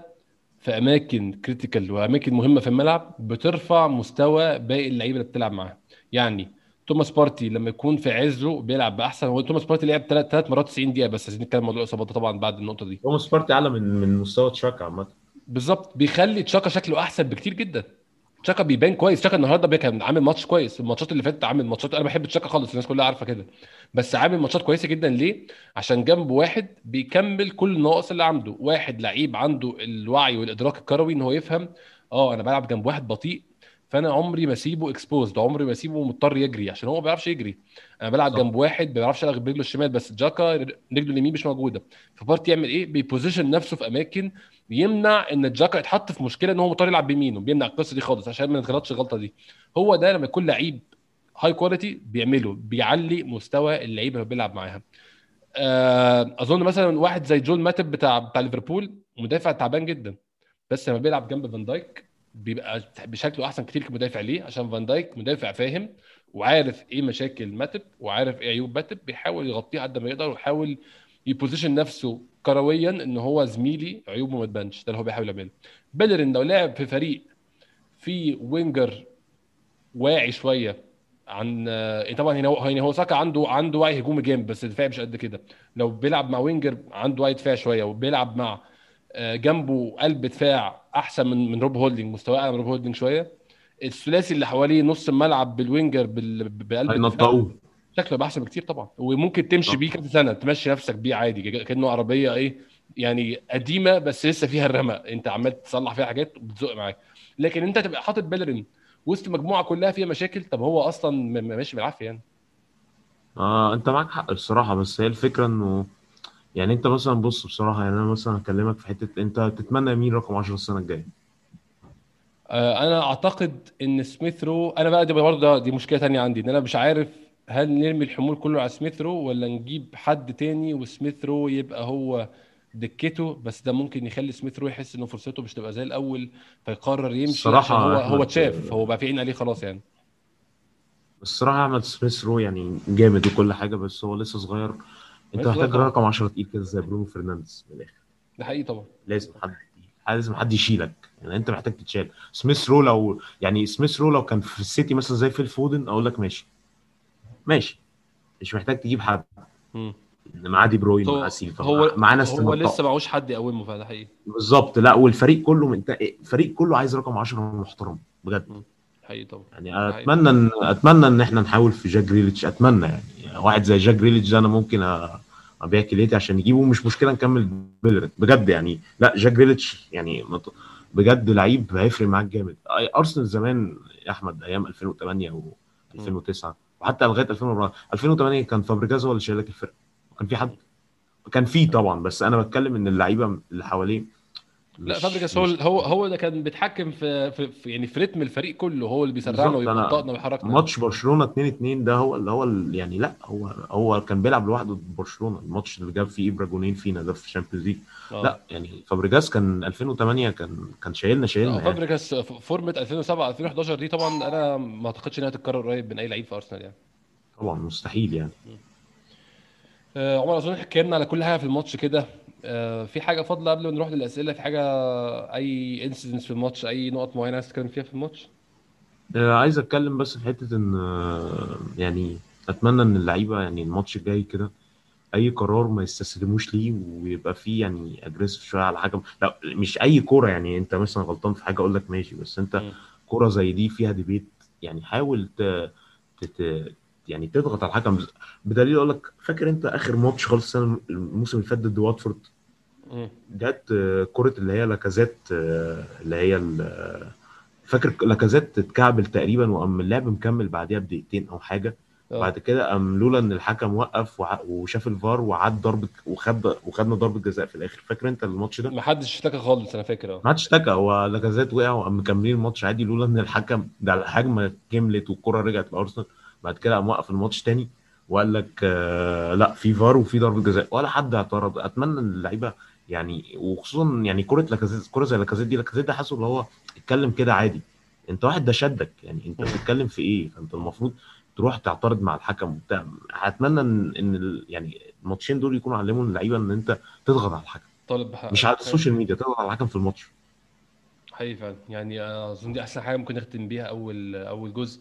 في اماكن كريتيكال واماكن مهمه في الملعب بترفع مستوى باقي اللعيبه اللي بتلعب معاها. يعني توماس بارتي لما يكون في عزه بيلعب باحسن. هو توماس بارتي لعب 3 مرات 90 دقيقه، بس عايزين نتكلم موضوع الاصابات طبعا بعد النقطه دي. توماس بارتي اعلى من مستوى تشاكا عامه. بالظبط، بيخلي تشاكا شكله احسن بكتير جدا. تشاكا بيبان كويس. تشاكا النهارده كان عامل ماتش كويس. الماتشات اللي فاتت عامل ماتشات، انا بحب تشاكا خالص، الناس كلها عارفه كده، بس عامل ماتشات كويسه جدا. ليه؟ عشان جنب واحد بيكمل كل النقص اللي عنده، واحد لعيب عنده الوعي والادراك الكروي ان هو يفهم انا بلعب جنب واحد بطيء، فانا عمري ما اسيبه اكسبوزد، عمري ما اسيبه مضطر يجري عشان هو ما بيعرفش يجري. انا بلعب جنب واحد ما بيعرفش يلعب برجله الشمال، بس جاكا رجله اليمين مش موجوده، فبارتي يعمل ايه؟ بيبوزيشن نفسه في اماكن يمنع ان جاكا يتحط في مشكله ان هو مضطر يلعب بيمينه، بيمنع القصه دي خالص عشان ما نغلطش الغلطه دي. هو ده لما يكون لعيب هاي كواليتي بيعمله، بيعلي مستوى اللعيبه اللي بيلعب معاها. اظن مثلا واحد زي جون ماتب بتاع ليفربول، مدافع تعبان جدا، بس لما بيلعب جنب فان دايك بيبقى بشكله احسن كتير كمدافع. ليه؟ عشان فان دايك مدافع فاهم وعارف ايه مشاكل ماتب وعارف ايه عيوب ماتب، بيحاول يغطيه قد ما يقدر ويحاول يبوزيشن نفسه كرويا ان هو زميلي عيوبه ما تبانش. ده اللي هو بيحاول يعمله. بيلرين لو لعب في فريق في وينجر واعي شويه عن طبعا هنا هو ساكا عنده وعي هجومي جامد، بس الدفاع مش قد كده. لو بيلعب مع وينجر عنده وعي دفاع شويه، وبيلعب مع جنبه قلب دفاع احسن من روب هولدينج، مستوى اعلى من روب هولدينج شويه. الثلاثي اللي حواليه نص الملعب بالوينجر بقلب دفاع شكله بقى احسن بكتير طبعا، وممكن تمشي بيه كذا سنه، تمشي نفسك بيه عادي كانه عربيه ايه يعني قديمه بس لسه فيها الرمق، انت عمال تصلح فيها حاجات وبتزق معاك. لكن انت تبقى حاطط بيلرين وسط مجموعه كلها فيها مشاكل، طب هو اصلا ماشي بالعافيه يعني. انت معاك حق الصراحه، بس هي الفكره انه يعني انت مثلا بص بصراحه، يعني انا مثلا هكلمك في حته، انت تتمنى مين رقم 10 السنه الجايه؟ انا اعتقد ان سميث رو. انا بقى دي برضه دي مشكله تانية عندي، ان انا مش عارف هل نرمي الحمول كله على سميث رو ولا نجيب حد تاني وسميث رو يبقى هو دكته، بس ده ممكن يخلي سميث رو يحس انه فرصته مش تبقى زي الاول فيقرر يمشي. هو اتشاف، هو بقى في عين عليه خلاص يعني. الصراحه احمد سميث رو يعني جامد وكل حاجه، بس هو لسه صغير. انت محتاج رقم 10 تقيل كده زي برونو فرنانديز من الاخر. ده حقيقي طبعا، لازم حد يشيلك يعني، انت محتاج تتشال. سميث رو لو كان في السيتي مثلا زي فيل فودن اقول لك ماشي مش محتاج تجيب حد. معاه دي بروين، معاه سيلفا، معانا هو لسه معهوش حد يقومه. فده حقيقي بالظبط. لا والفريق كله الفريق كله عايز رقم 10 محترم بجد. حقيقي طبعا يعني اتمنى ان احنا نحاول في جاك جريليتش. اتمنى يعني واحد زي جاك جريليتش ده انا ممكن ابيع كليتي عشان نجيبه، مش مشكله نكمل بيلرين بجد يعني. لا جاك جريليتش يعني بجد لعيب هيفرق معاك جامد. ارسنال زمان يا احمد ايام 2008 و 2009 وحتى لغايه 2008 كان فابريجاز هو اللي شايل لك الفرقه. كان في حد كان في طبعا، بس انا بتكلم ان اللعيبه اللي حواليه لا فابريجاس هو ده كان بيتحكم في يعني في رتم الفريق كله، هو اللي بيسرعنا ويبطئنا ويحركنا. ماتش برشلونه 2-2 ده هو يعني لا هو كان بيلعب لوحده برشلونه، الماتش اللي جاب فيه ابرا جونين فينا ده في الشامبيونز ليج. لا يعني فابريجاس كان 2008 كان شايلنا يعني. فابريجاس فورمه 2007 2011 دي طبعا انا ما اعتقدش انها تتكرر قريب من اي لعيب في ارسنال يعني، طبعا مستحيل يعني. عمر اظن حكينا على كل حاجه في الماتش كده. في حاجه فاضله قبل ما نروح للاسئله؟ في حاجه اي انسيدنتس في الماتش، اي نقط معينه عايز تتكلم فيها في الماتش؟ عايز اتكلم بس في حته ان يعني اتمنى ان اللعيبه يعني الماتش الجاي كده اي قرار ما يستسلموش ليه، ويبقى فيه يعني اجريسيف شويه على الحكم. لا مش اي كوره يعني انت مثلا غلطان في حاجه اقول لك ماشي، بس انت كوره زي دي فيها ديبيت يعني حاول يعني تضغط على الحكم. بدليل اقول لك فاكر انت اخر ماتش خالص السنه الموسم اللي فات ضد واتفورد جت كره اللي هي لاكازيت، اللي هي فاكر لاكازيت اتكعبل تقريبا، وقام اللعب مكمل بعديها بدقيقتين او حاجه. بعد كده قام لولا ان الحكم وقف وشاف الفار وعاد ضربه وخدنا ضربه جزاء في الاخر. فاكر انت الماتش ده؟ ما حدش اشتكى خالص. انا فاكر ما حدش اشتكى، هو لاكازيت وقع وقام مكملين الماتش عادي لولا ان الحكم ده الهجمه كملت والكره رجعت لارسنال. بعد كده موقف الماتش تاني وقال لك لا في فار وفي ضربه جزاء ولا حد اعترض. اتمنى ان اللعيبه يعني وخصوصا يعني كره لاكازيت، كره زي لاكازيت دي لاكازيت ده حاسه اللي هو اتكلم كده عادي، انت واحد ده شدك يعني انت بتتكلم في ايه؟ انت المفروض تروح تعترض مع الحكم وبتاع. اتمنى ان يعني الماتشين دول يكونوا علموا اللعيبه ان انت تضغط على الحكم، طالب مش على السوشيال ميديا، تضغط على الحكم في الماتش حقيقي يعني. اظن دي احسن حاجه ممكن نختم بيها اول جزء.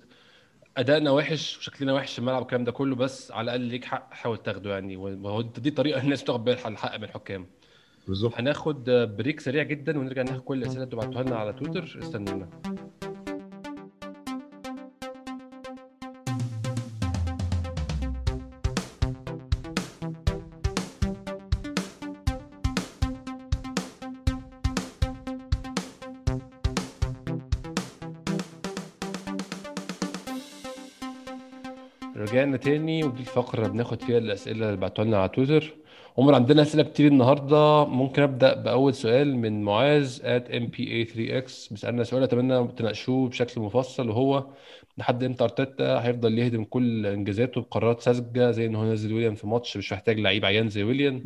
ادائنا وحش وشكلنا وحش في الملعب والكلام ده كله، بس على الاقل ليك حق حاول تاخده يعني، ودي طريقه الناس بتاخد بيها الحق من الحكام بالظبط. هناخد بريك سريع جدا ونرجع ناخد كل الاسئله اللي بعتوها لنا على تويتر، استنونا. رجعنا تاني ودي الفقره بناخد فيها الاسئله اللي بعتوها لنا على تويتر. عمر عندنا اسئله كتير النهارده، ممكن ابدا باول سؤال من معاذ @mpa3x بيسالنا سؤال اتمنى تناقشوه بشكل مفصل، وهو لحد امتى ارتيتا هيفضل يهدم كل انجازاته بقرارات ساذجه زي ان هو نزل ويليام في ماتش مش محتاج لعيب عيان زي ويليام،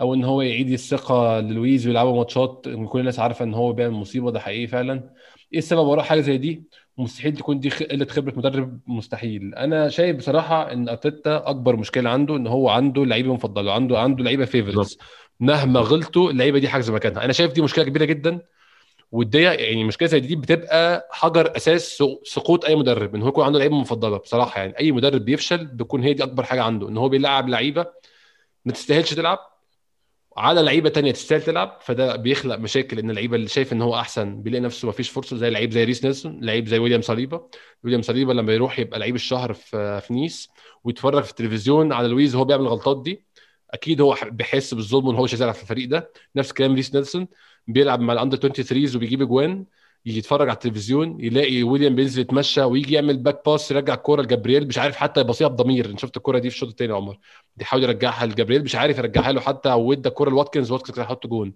او ان هو يعيد الثقه للويز ويلعبوا ماتشات كل الناس عارفه ان هو بيعمل مصيبه. ده حقيقي فعلا؟ ايه السبب وراء حاجه زي دي؟ مستحيل تكون دي قله خبره مدرب، مستحيل. انا شايف بصراحه ان ارتيتا اكبر مشكله عنده ان هو عنده لعيبه مفضله، عنده لعيبه فيفورتس، مهما غلطوا اللعيبه دي حاجه مكانها. انا شايف دي مشكله كبيره جدا، ودي يعني مشكله زي دي بتبقى حجر اساس سقوط اي مدرب ان هو يكون عنده لعيبه مفضله. بصراحه يعني اي مدرب بيفشل بيكون هي دي اكبر حاجه عنده، ان هو بيلعب لعيبه ما تستاهلش تلعب على لعيبه تانية تستاهل تلعب، فده بيخلق مشاكل ان اللعيبه اللي شايف ان هو احسن بيلاقي نفسه مفيش فرصه، زي لعيب زي ريس نيلسون، لعيب زي ويليام صليبه لما يروح يبقى لعيب الشهر في نيس ويتفرج في التلفزيون على لويز هو بيعمل الغلطات دي، اكيد هو بيحس بالظلم ان هو مش هيلعب في الفريق ده. نفس كلام ريس نيلسون بيلعب مع الاندر 23 وبيجيب اجوان، يجي يتفرج على التلفزيون يلاقي ويليام بينزل يتمشى ويجي يعمل باك باس يرجع الكوره لجابرييل مش عارف حتى يباصيها بضمير. انا شفت الكوره دي في الشوط الثاني عمر، دي حاول يرجعها لجابرييل مش عارف يرجعها له حتى، وادى الكوره لواتكنز كان هيحط جون.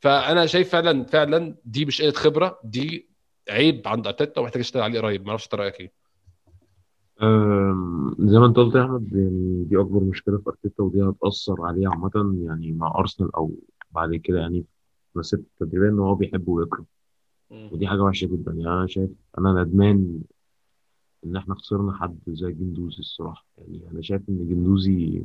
فانا شايف فعلا دي مش قله خبره، دي عيب عند ارتيتا ومحتاج يشتغل عليه قريب. ما اعرفش رايك ايه؟ زي ما انت قلت يا احمد يعني دي اكبر مشكله في ارتيتا، ودي هتاثر عليه عامه يعني مع ارسنال او بعد كده يعني مسيرته التدريبيه، ان هو بيحب ويكره، ودي حاجه وحشه جدا يعني. انا شايف انا ندمان ان احنا خسرنا حد زي جندوزي الصراحه يعني. انا شايف ان جندوزي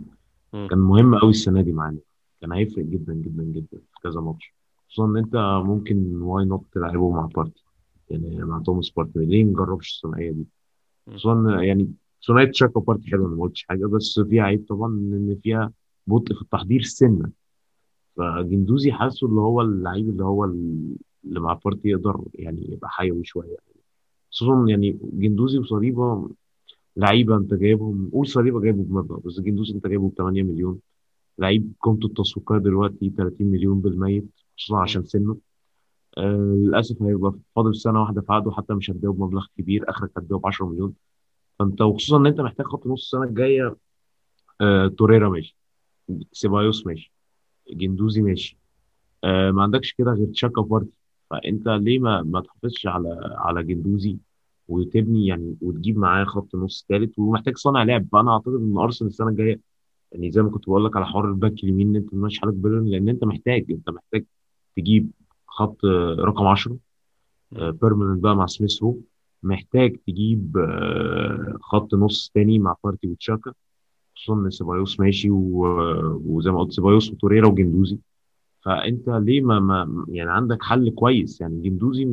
كان مهم قوي السنه دي معانا، كان هيفرق جدا جدا جدا في كذا ماتش، خصوصا ان انت ممكن واي نوت تلعبه مع بارتي يعني مع توماس بارتي، ليه ما نجربش الثنائيه دي؟ خصوصا يعني ثنائيه تشاكا بارتي حلوه، ما قلتش حاجه، بس فيها عيب طبعا ان فيها بطء في التحضير السنه. فجندوزي حاسه اللي هو اللعيب اللي مع بارتي يقدر يعني يبقى حيوي شويه، خصوصا يعني جندوزي وصليبه لعيبه انت جايبهم، قول صليبه جايبه بمبلغ، بس جندوزي انت جايبه ب 8 مليون، لعيب قيمته التسويقيه دلوقتي 30 مليون بالميت، خصوصا عشان سنه. للاسف هيبقى فاضل سنه واحده في عقده، حتى مش هتديه بمبلغ كبير، اخرك هتديه ب 10 مليون. فانت وخصوصا ان انت محتاج خط نص السنه الجايه. توريرا ماشي، سيبايوس ماشي، جندوزي ماشي، ما عندكش كده غير تشاكا بارتي. فانت ليه ما تحافظش على جندوزي وتبني يعني وتجيب معاه خط نص ثالث، ومحتاج صانع لعب. فانا اعتقد ان ارسنال السنه الجايه يعني زي ما كنت بقول لك على حوار الباك اليمين ان انت ماشي حالك بيرن، لان انت محتاج تجيب خط رقم 10 مم. بيرمننت بقى مع سميث رو، محتاج تجيب خط نص تاني مع بارتي وتشاكا، خصوصا ان سيبايوس ماشي وزي ما قلت سيبايوس وتوريرا وجندوزي. فانت ليه ما يعني عندك حل كويس. يعني جندوزي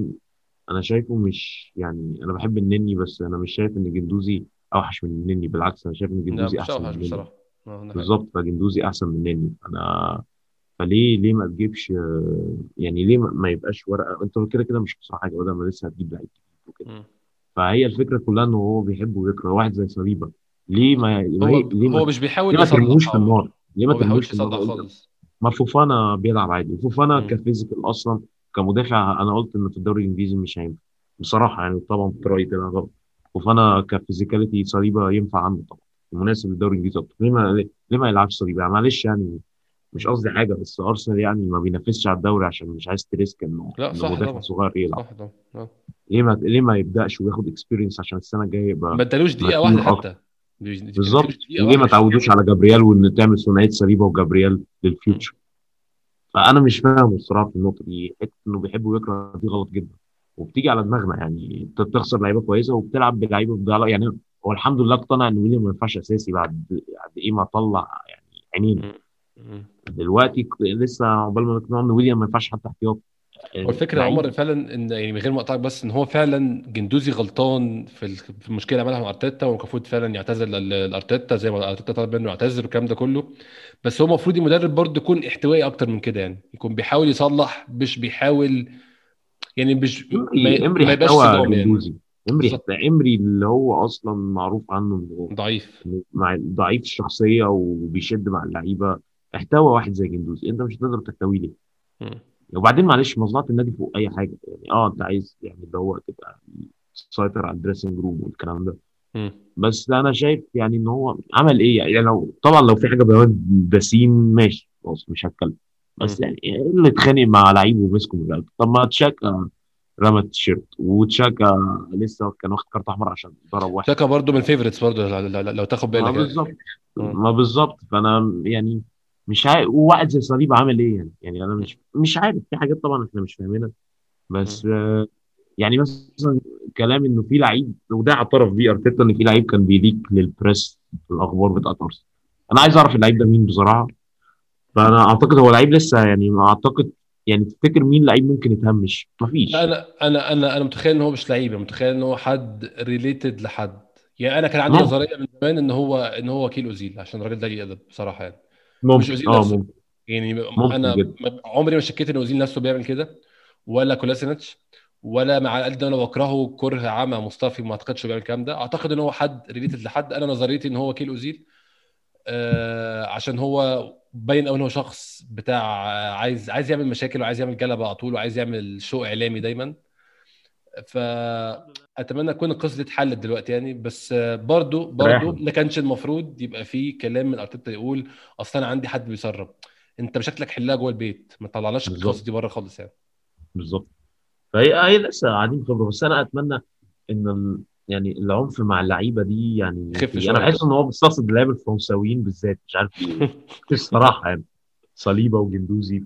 انا شايفه مش، يعني انا بحب النني بس انا مش شايف ان جندوزي اوحش من النني، بالعكس انا شايف ان لا جندوزي مش احسن من اوحش النني بصراحه. ده حقيقي. بالظبط. فجندوزي احسن من النني انا، فليه ما تجيبش يعني ليه ما يبقاش ورقه؟ انت كده كده مش خسران حاجه بدل ما لسه هتجيب لعيب جديد وكده. مم. فهي الفكره كلها ان هو بيحب ويكره واحد زي صليبا. ليه ما هو ليه ما هو مش بيحاول ليه ما ترموش يصلحها، في النار؟ ليه ما هو ترموش بيحاولش في النار؟ يصلح قلت خالص. ما فوفانا بيلعب عادي، فوفانا مم. كفيزيكال اصلا كمدافع. انا قلت ان في الدوري الانجليزي مش هينفع بصراحه، يعني طبعا في رايي ده غلط. فوفانا كفيزيكاليتي صليبا ينفع عنه طبعا، مناسب للدوري الانجليزي أكتر. ليه ما يلعبش صليبا؟ يعني معلش يعني مش قصدي حاجه، بس ارسنال يعني ما بينافسش على الدوري عشان مش عايز تريسك انه لا انه صح مدافع طبعا، صغير يلعب. صح طبعا. ليه ما يبداش وياخد اكسبيرينس عشان السنه الجايه يبقى ما ادالوش دقيقه متين واحده اكتر. حتى، ما ادالوش بالظبط. دقيقه ليه ما واحده عشان تعودوش على جابرييل وان تعمل ثنائيه صليبا وجابرييل مم. للفيوتشر؟ فانا مش فاهم الصراحه في النقطه دي، حته انه بيحب ويكره دي غلط جدا وبتيجي على دماغنا. يعني انت بتخسر لعيبه كويسه وبتلعب بلعيبه بتضيع. يعني هو الحمد لله اقتنع ان ويليام ما ينفعش اساسي بعد ايه ما طلع يعني عينينا مم. مم. دلوقتي. لسه عقبال ما نقنع ان ويليام ما ينفعش حتى احتياط. والفكره يا عمر لعيب فعلا ان يعني من غير ما اقطعك، بس ان هو فعلا جندوزي غلطان في المشكله اللي عملها مع ارتيتا، ومفروض فعلا يعتذر لارتيتا زي ما ارتيتا طلب منه يعتذر والكلام ده كله. بس هو المفروض المدرب برضه يكون احتوائي اكتر من كده، يعني يكون بيحاول يصلح، مش بيحاول يعني مش امري ما يبقاش احتوى صدام يعني. جندوزي. امري بالظبط، حتى امري اللي هو اصلا معروف عنه انه ضعيف. مع ضعيف الشخصيه وبيشد مع اللعيبه، احتوى واحد زي جندوزي انت مش هتقدر تحتويه ليه. مم. وبعدين معلش مصلحه النادي فوق اي حاجه. يعني انت عايز يعني اللي هو تبقى تسيطر على الدريسنج روم والكلام ده، مم. بس انا شايف يعني ان هو عمل ايه. يعني لو طبعا لو في حاجه بيان بسيم ماشي خلاص مش هتكلم، مم. بس يعني إيه اللي اتخانق مع لعيب ومسكه من القلب؟ طب ما تشاكا رمى التيشيرت، وتشاكا لسه كان واخد كارت احمر عشان ضرب واحد. شاكا برضه من الفيفوريتس برضه لو تاخد ما بالك يعني. بالظبط مم. ما بالظبط. فانا يعني مش عارف وواحد زي صليب عامل ايه. يعني انا مش عارف في حاجات طبعا احنا مش فاهمينها، مم. بس يعني مثلا كلام انه في لعيب، وده اعترف بيه ارتيتا ان في لعيب كان بيليك للبريس في الاخبار بتاعت ارسنال. انا عايز اعرف اللعيب ده مين بصراحه. فانا اعتقد هو لعيب لسه يعني، ما اعتقد يعني تفتكر مين لعيب ممكن يتهمش؟ لا، مفيش. انا متخيل ان هو مش لعيب، أنا متخيل ان هو حد ريليتد لحد. يعني انا كان عندي ممكن نظريه من زمان ان هو وكيل اوزيل، عشان الراجل ده ليه ادب بصراحه يعني. مش ممكن اوزيل نفسه ممكن يعني، ممكن انا جدا عمري ما شكيت ان اوزيل نفسه بيعمل كده، ولا كولاسينيتش، ولا مع القد ده انا بكرهه كره عمى مصطفى، ما اعتقدش بيعمل الكلام ده. اعتقد ان هو حد ريليتد لحد. انا نظريتي ان هو وكيل اوزيل، عشان هو باين قوي ان هو شخص بتاع عايز يعمل مشاكل، وعايز يعمل جلبه على طول، وعايز يعمل شو اعلامي دايما. فاتمنى تكون القصه دي اتحلت دلوقتي يعني. بس برضو ريحنا. ما كانش المفروض يبقى فيه كلام من ارتيتا يقول اصلا انا عندي حد بيسرب. انت مشاكلك حلها جوه البيت، ما طلعناش بالظبط القصه دي بره خالص يعني. بالظبط. فهي لسه قاعدين خبره. بس انا اتمنى ان يعني العنف مع اللعيبه دي يعني خف انا شويه. بحس ان هو بيستصد اللعيبه الفرنساويين بالذات، مش عارف ليه الصراحه. يعني صليبه وجندوزي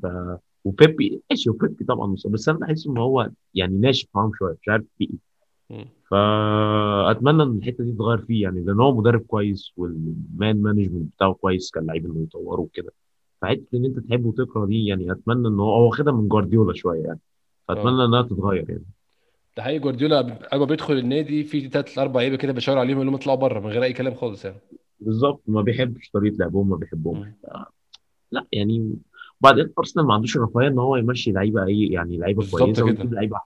وبيبي ماشي، وبيبي طبعا بس انا بحس ان هو يعني ناشف معاهم شويه، مش عارف في ايه. مم. فاتمنى ان الحته دي تتغير فيه، يعني لان هو مدرب كويس والمان مانجمنت بتاعه كويس، كان لعيب انه يطوره وكده. فحته ان انت تحبه وتكره دي يعني اتمنى ان هو خدها من جوارديولا شويه يعني، اه فاتمنى انها تتغير يعني. ده حقيقي. جوارديولا قبل ما بيدخل النادي في 3 4 لعيبه كده بيشاور عليهم انهم يطلعوا بره من غير اي كلام خالص يعني. بالظبط. ما بيحبش طريقه لعبهم، ما بيحبهمش. مم. لا يعني بعدين ارسنال ما عندوش الرفاهيه ان هو يمشي لعيبه اي يعني لعيبه بالظبط كويسه ويجيب كده، لعيبه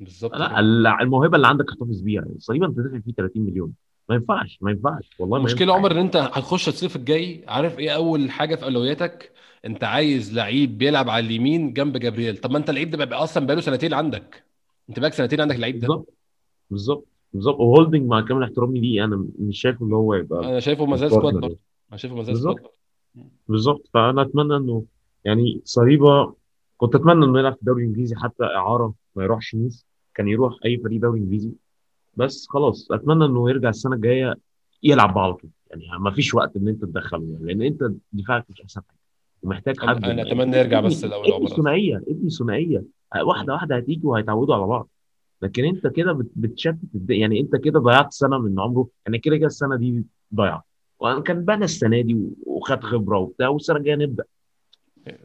بالظبط لا كده. الموهبه اللي عندك احتفظ بيها. يعني صليبا انت دافع فيه 30 مليون، ما ينفعش والله ما المشكله ينفع عمر يعني. ان انت هتخش الصيف الجاي عارف ايه اول حاجه في اولوياتك؟ انت عايز لعيب بيلعب على اليمين جنب جابرييل. طب ما انت اللعيب ده بقى اصلا بقاله سنتين عندك، انت بقى 2 سنين عندك اللعيب ده. بالظبط بالظبط. بالظبط. وهولدنج مع كامل احترامي ليه انا مش شايفه ان هو يبقى انا شايفه مازال سكواد بارتنر برضه، انا شايفه مازال سكواد بالظبط بارتنر. بالظبط. فانا اتمنى انه يعني صليبه، كنت اتمنى انه يلعب في الدوري الانجليزي حتى اعاره، ما يروحش نيس، كان يروح اي فريق دوري انجليزي. بس خلاص اتمنى انه يرجع السنه الجايه يلعب على طول، يعني ما فيش وقت ان انت تدخله، يعني لان انت دفاعك مش احسن حاجه ومحتاج حد انا اتمنى يرجع، ابني بس لو ابني العبره ثنائيه، ابني ثنائيه واحده واحده هتيجي وهيتعودوا على بعض. لكن انت كده بتشتت يعني انت كده ضيعت سنه من عمره، يعني كده السنه دي ضيعت، وأنا كان بقى السنه دي وخد خبره وبتاع، والسنه الجايه نبدا.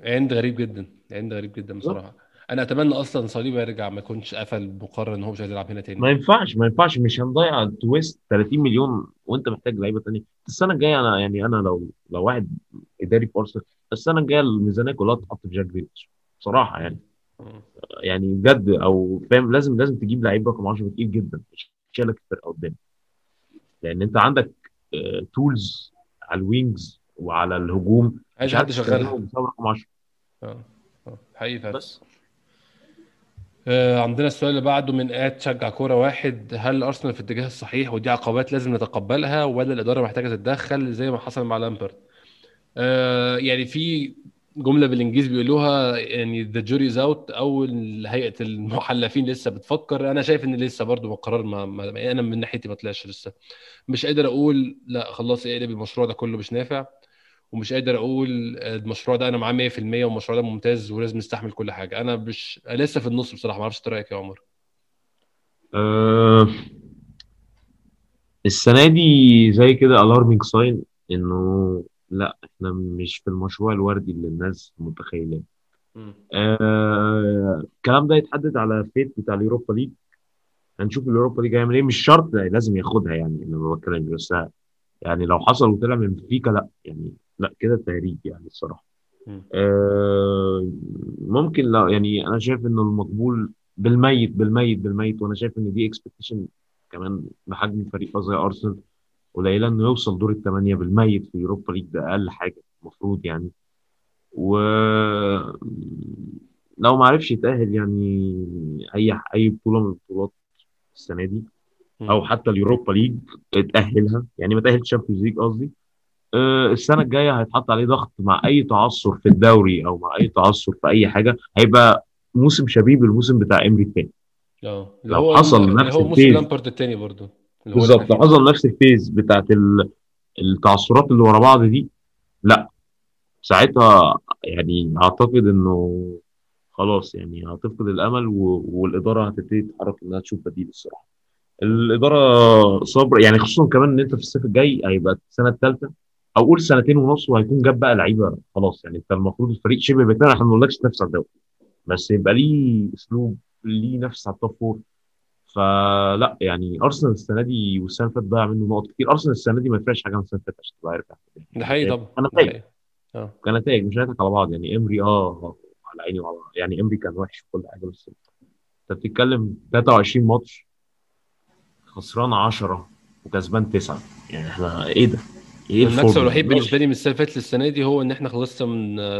عند غريب جدا، عند غريب جدا بالظبط. بصراحه. انا اتمنى اصلا صليبه يرجع، ما يكونش قفل بقرر ان هو مش عايز يلعب هنا تاني. ما ينفعش ما ينفعش، مش هنضيع تويست 30 مليون وانت محتاج لعيبه تانيه السنه الجايه. انا يعني انا لو واحد اداري في ارسنال السنه الجايه الميزانيه كلها تتحط في جاك جريتش بصراحه، يعني بجد، او فاهم، لازم تجيب لعيب رقم 10 تقيل جدا يشيلك الفرقه قدام، لان انت عندك تولز على الوينجز وعلى الهجوم عايز مش حد عارف يشغلها. تستخدمهم بسبب رقم 10 اه حقيقي فعلا. بس. عندنا السؤال اللي بعده من شجع كوره واحد، هل ارسنال في الاتجاه الصحيح ودي عقبات لازم نتقبلها ولا الاداره محتاجه تتدخل زي ما حصل مع لامبرد؟ يعني في جمله بالانجليزي بيقولوها يعني the jury's out، او هيئه المحلفين لسه بتفكر. انا شايف ان لسه برضو القرار ما انا من ناحيتي ما طلعش لسه، مش قادر اقول لا خلاص اقلب المشروع ده كله مش نافع، ومش قادر اقول المشروع ده انا معاه 100% والمشروع ده ممتاز ولازم نستحمل كل حاجه. انا مش لسه في النص بصراحه، ما اعرفش إنت رايك يا عمر. آه، السنه دي زي كده الارمينج ساين انه لا احنا مش في المشروع الوردي اللي الناس متخيلاه. مم. الكلام ده يتحدد على فيت بتاع اليوروبا ليج، هنشوف اليوروبا ليج هيعمل ايه. مش شرط لازم ياخدها، يعني انا ما بتكلمش، بس يعني لو حصل وطلع من بنفيكا لا، يعني لا كده تهريج يعني الصراحه. مم. ممكن لا، يعني انا شايف ان المقبول بالميت، وانا شايف ان دي اكسبكتيشن كمان بحجم فريق زي ارسنال قليله انه يوصل دور الثمانيه بالميت في اليوروبا ليج، ده اقل حاجه المفروض يعني. و لو ما عرفش يتاهل يعني اي بطوله من البطولات السنه دي، مم. او حتى اليوروبا ليج اتاهلها، يعني ما تاهلش شامبيونز ليج قصدي، السنه الجايه هيتحط عليه ضغط مع اي تعثر في الدوري او مع اي تعثر في اي حاجه، هيبقى موسم شبيه بالموسم بتاع امري الثاني. اللي لو هو حصل اللي نفس هو موسم الفيز لامبرد الثاني برضه اللي هو بالظبط، لو الأخير. حصل نفس الفيز بتاعت التعثرات اللي ورا بعض دي، لا ساعتها يعني اعتقد انه خلاص يعني هتفقد الامل، والاداره هتبتدي تتحرك انها تشوف بديل. الصراحه الاداره صبر، يعني خصوصا كمان ان انت في الصيف الجاي هيبقى السنه الثالثه او قول سنتين ونص، وهيكون جاب بقى لعيبه خلاص، يعني انت المفروض الفريق شبه بيتنا، احنا ما بنقولكش تنافس على الدوري بس يبقى ليه اسلوب، ليه نفس على التوب فور. فلا يعني ارسنال السنه دي والسنه اللي فاتت ضيع منه نقط كتير. ارسنال السنه دي ما يفرقش حاجه من السنه اللي فاتت عشان تبقى عارف يعني. ده حقيقي طبعا، انا ده فايق حقيقي. اه كان نتائج مش هنضحك على بعض، يعني امري على عيني وعلى يعني امري كان وحش في كل حاجه، بس انت بتتكلم 23 ماتش خسران 10 وكسبان 9، يعني احنا ايه ده؟ ايه المكسب الفورمه؟ الوحيد بالنسبه لي من السنه اللي فاتت للسنه دي هو ان احنا خلصنا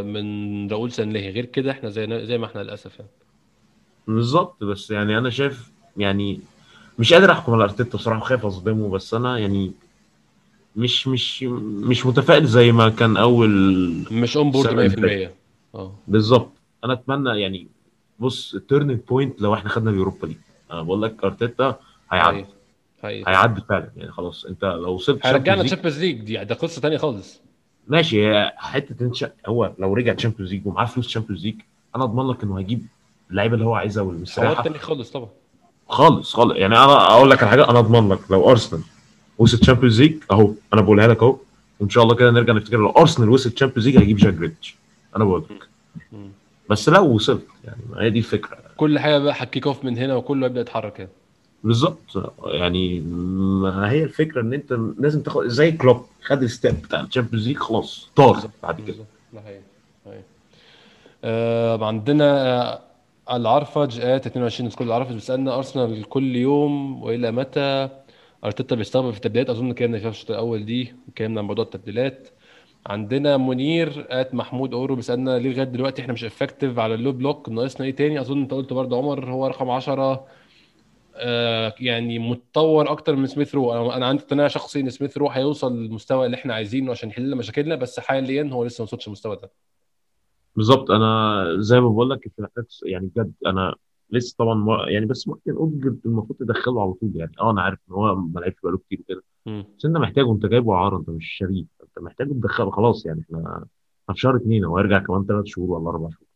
من راؤول سانليه، غير كده احنا زي ما احنا للاسف يعني. بالظبط. بس يعني انا شايف يعني مش قادر احكم على ارتيتا بصراحه، خايف اصدمه، بس انا يعني مش متفائل زي ما كان اول، مش اون بورد 100%. بالظبط. انا اتمنى يعني بص التيرنينج بوينت لو احنا خدنا اليوروبا ليج، انا بقول لك ارتيتا هيعدي فعلا يعني. خلاص انت لو وصلت هرجعنا تشامبيونز ليج دي قصه ثانيه خالص، ماشي حته هو لو رجع تشامبيونز ليج ومعاه فلوس تشامبيونز ليج، انا اضمن لك انه هيجيب اللعيبه اللي هو عايزها والمستريحه حوار تاني خالص طبعا، خالص يعني. انا اقول لك على حاجه، انا اضمن لك لو ارسنال وصل تشامبيونز ليج اهو، انا بقولها لك اهو، وان شاء الله كده نرجع نفتكر لو ارسنال وصل تشامبيونز ليج هيجيب جاك جريتش، انا بقول لك. بس لو وصلت يعني هي دي الفكره، كل حاجه بقى هتكيك اوف من هنا وكله يبدا يتحرك يعني. بالظبط. يعني ما هي الفكره ان انت لازم تاخد زي كلوب خد الستيب بتاع الشامبيونز ليج، خلاص طار بعد كده. عندنا العرفج 22 سكول العرفج بيسالنا ارسنال كل يوم والى متى ارتيتا بيستغرب في التبديلات؟ اظن كلامنا في الشوط الاول دي كلامنا عن موضوع التبديلات. عندنا منير محمود اورو بيسالنا ليه لغايه دلوقتي احنا مش افكتيف على اللو بلوك، ناقصنا ايه تاني؟ اظن انت قلت برضه عمر، هو رقم 10 يعني متطور اكتر من سميث رو. انا عندي اقتناع شخصي ان سميث رو هيوصل للمستوى اللي احنا عايزينه عشان يحل مشاكلنا، بس حاليا هو لسه ما وصلش المستوى ده بالظبط. انا زي ما بقول لك يعني بجد انا لسه طبعا يعني، بس ممكن اودجارد المفروض تدخله على طول يعني. انا عارف ان هو ما لعبش بقاله كتير كده، بس انت محتاجه، انت جايبه عرض، انت مش شريك، انت محتاجه تدخله خلاص يعني. احنا في شهر 2 وهيرجع كمان 3 شهور ولا 4 شهور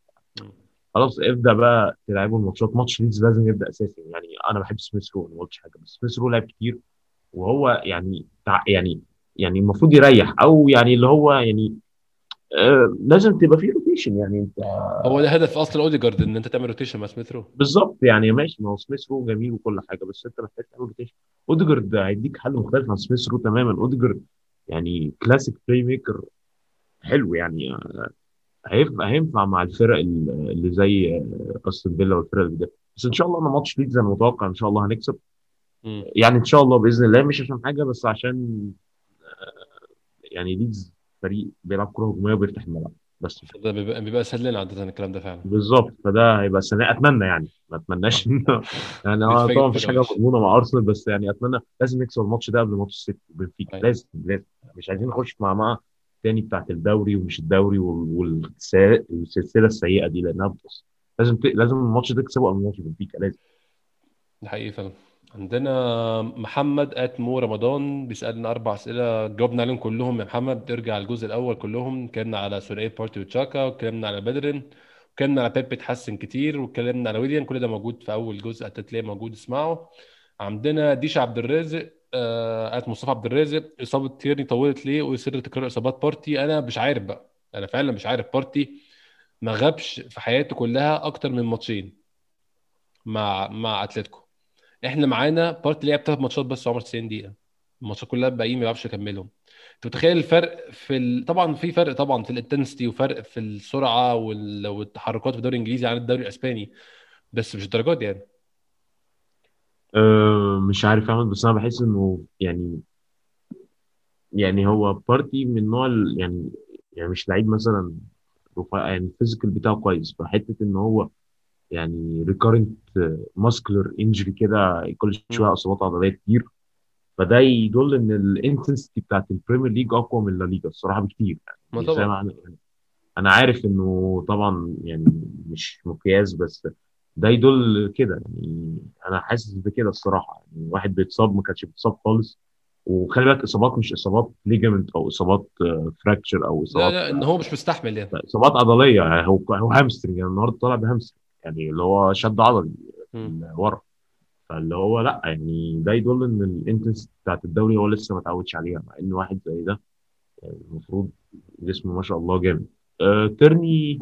خلاص. ابدا بقى تلعبوا الماتشات. ماتش ليدز لازم يبدا اساسي يعني. انا بحب سميث رو، ما قلتش حاجه، بس سميث رو لعب كتير وهو يعني المفروض يريح، او يعني اللي هو يعني لازم تبقى فيه روتيشن يعني. انت هو ده هدف اصلا اوديجارد، ان انت تعمل روتيشن مع سميث رو بالظبط يعني. ماشي، ما هو سميث رو جميل وكل حاجه، بس انت محتاج تعمل روتيشن. اوديجارد هيديك حل مختلف عن سميث رو تماما. اوديجارد يعني كلاسيك بلاي ميكر حلو يعني، هينفع مع الفرق اللي زي أستون فيلا والفرق اللي ده. بس ان شاء الله انا ماتش ليدز انا متوقع ان شاء الله هنكسب يعني، ان شاء الله باذن الله، مش عشان حاجه بس عشان يعني ليدز فريق بيلعب كره هجوميه وبيفتح الملعب، بس ده بيبقى سهل لنا عاده الكلام ده فعلا بالظبط. فده هيبقى سنه اتمنى يعني، ما اتمناش يعني طبعا مفيش حاجه مضمونه مع ارسنال، بس يعني اتمنى لازم نكسب الماتش ده قبل ماتش السيتي وبنفيكا. لازم مش عايزين نخش مع تاني بتاعت الدوري ومش الدوري والسلسله السيئه دي، لانها بتقص. لازم الماتش ده تكسبه قبل ماتش بنفيكا لازم. ده حقيقي فعلا. عندنا محمد اتمو رمضان بيسالنا 4 اسئله جاوبنا عليهم كلهم يا محمد. بترجع الجزء الاول كلهم، اتكلمنا على ثنائيه بارتي وتشاكا، واتكلمنا على بدرن، واتكلمنا على بيب اتحسن كتير، واتكلمنا على ويليان. كل ده موجود في اول جزء، هتلاقيه موجود اسمعه. عندنا ديش عبد الرازق قالت مصطفى عبد الرازق اصابه تيرني طولت ليه ويصير تكرار اصابات بارتي؟ انا مش عارف بقى، انا فعلا مش عارف. بارتي ما غابش في حياته كلها اكتر من ماتشين مع اتلتيكو. احنا معانا بارتي لعب 3 ماتشات بس عمر 90 دقيقه، الماتشات كلها الباقيين ما بيعرفش يكملهم. انت متخيل الفرق طبعا في فرق طبعا في الانتنسيتي، وفرق في السرعه والتحركات في الدوري الانجليزي عن الدوري الاسباني، بس مش الدرجات دي يعني. مش عارف اعمل، بس انا بحس انه يعني هو بارتي من نوع يعني مش لعيب مثلا يعني الفيزيكال بتاعه كويس، فحته ان هو يعني ريكارنت ماسكلر انجري كده كل شويه اصابات عضليه كتير، فده يدل ان الانتنسيتي بتاعت البريمير ليج اقوى من لا ليجا الصراحه بكتير يعني. زي ما انا عارف انه طبعا يعني مش مقياس، بس ده يدل كده يعني. انا حاسس بكده الصراحه يعني. واحد بيتصاب ما كانش بيتصاب خالص، وخلي بالك اصابات مش اصابات ليجامنت او اصابات فراكتشر او اصابات، لا ان هو مش مستحمل يعني، اصابات عضليه يعني. هو هامسترنج يعني، النهارده طالع بهامسترنج يعني اللي هو شد عضلي ورا، فاللي هو لا يعني ده يدل ان الانتنسيتي بتاعت الدوري هو لسه ما اتعودش عليها، مع ان واحد زي ده يعني المفروض جسمه ما شاء الله جامد. ترني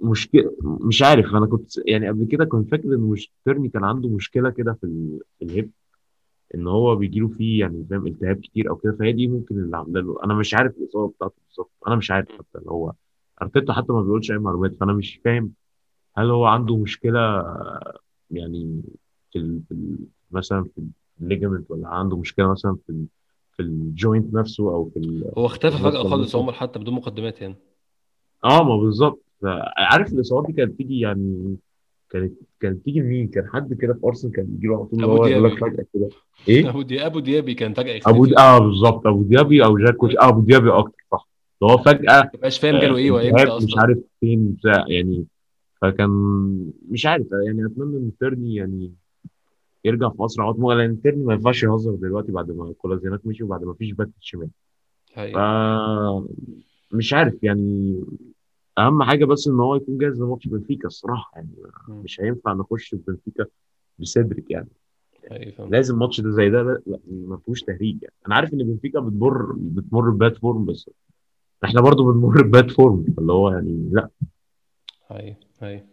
مشكله مش عارف. انا كنت يعني قبل كده كنت فاكر ان تيرني كان عنده مشكله كده في الهيب، ان هو بيجيله فيه يعني فاهم التهاب كتير او كده، فهي دي ممكن اللي عامله له. انا مش عارف الاصابه بتاعته بالظبط، انا مش عارف حتى اللي هو ارتيتا حتى ما بيقولش اي معلومات، فانا مش فاهم هل هو عنده مشكله يعني في مثلا في الليجمنت، ولا عنده مشكله مثلا في الجوينت نفسه، او في هو اختفى فجاه خالص عمر حتى بدون مقدمات يعني. ما بالظبط عارف الاصابات دي كانت تيجي يعني، كانت تيجي مين؟ كان حد كده في ارسنال كان بيجي له على طول هو يقول لك فجاه كده ايه ابو ديابي كان فجاه يختفي. بالظبط ابو ديابي او جاكوش. ابو ديابي اكتر صح، اللي هو فجاه مش فاهم جاله ايه وهيبدا اصلا مش عارف فين بتاع يعني. فكان مش عارف يعني. اتمنى ان تيرني يعني يرجع في اسرع وقت ممكن، لان تيرني ما ينفعش يهزر دلوقتي بعد ما كولازينات مشي وبعد ما فيش باك شمال. مش عارف يعني. اهم حاجه بس ان هو يكون جاهز لماتش بنفيكا الصراحه يعني. مش هينفع نخش بنفيكا بصدرك يعني. لازم ماتش ده زي ده ما فيهوش تهريج يعني. انا عارف ان بنفيكا بتمر بباد فورم، بس احنا برضو بنمر بباد فورم، فاللي هو يعني لا. هاي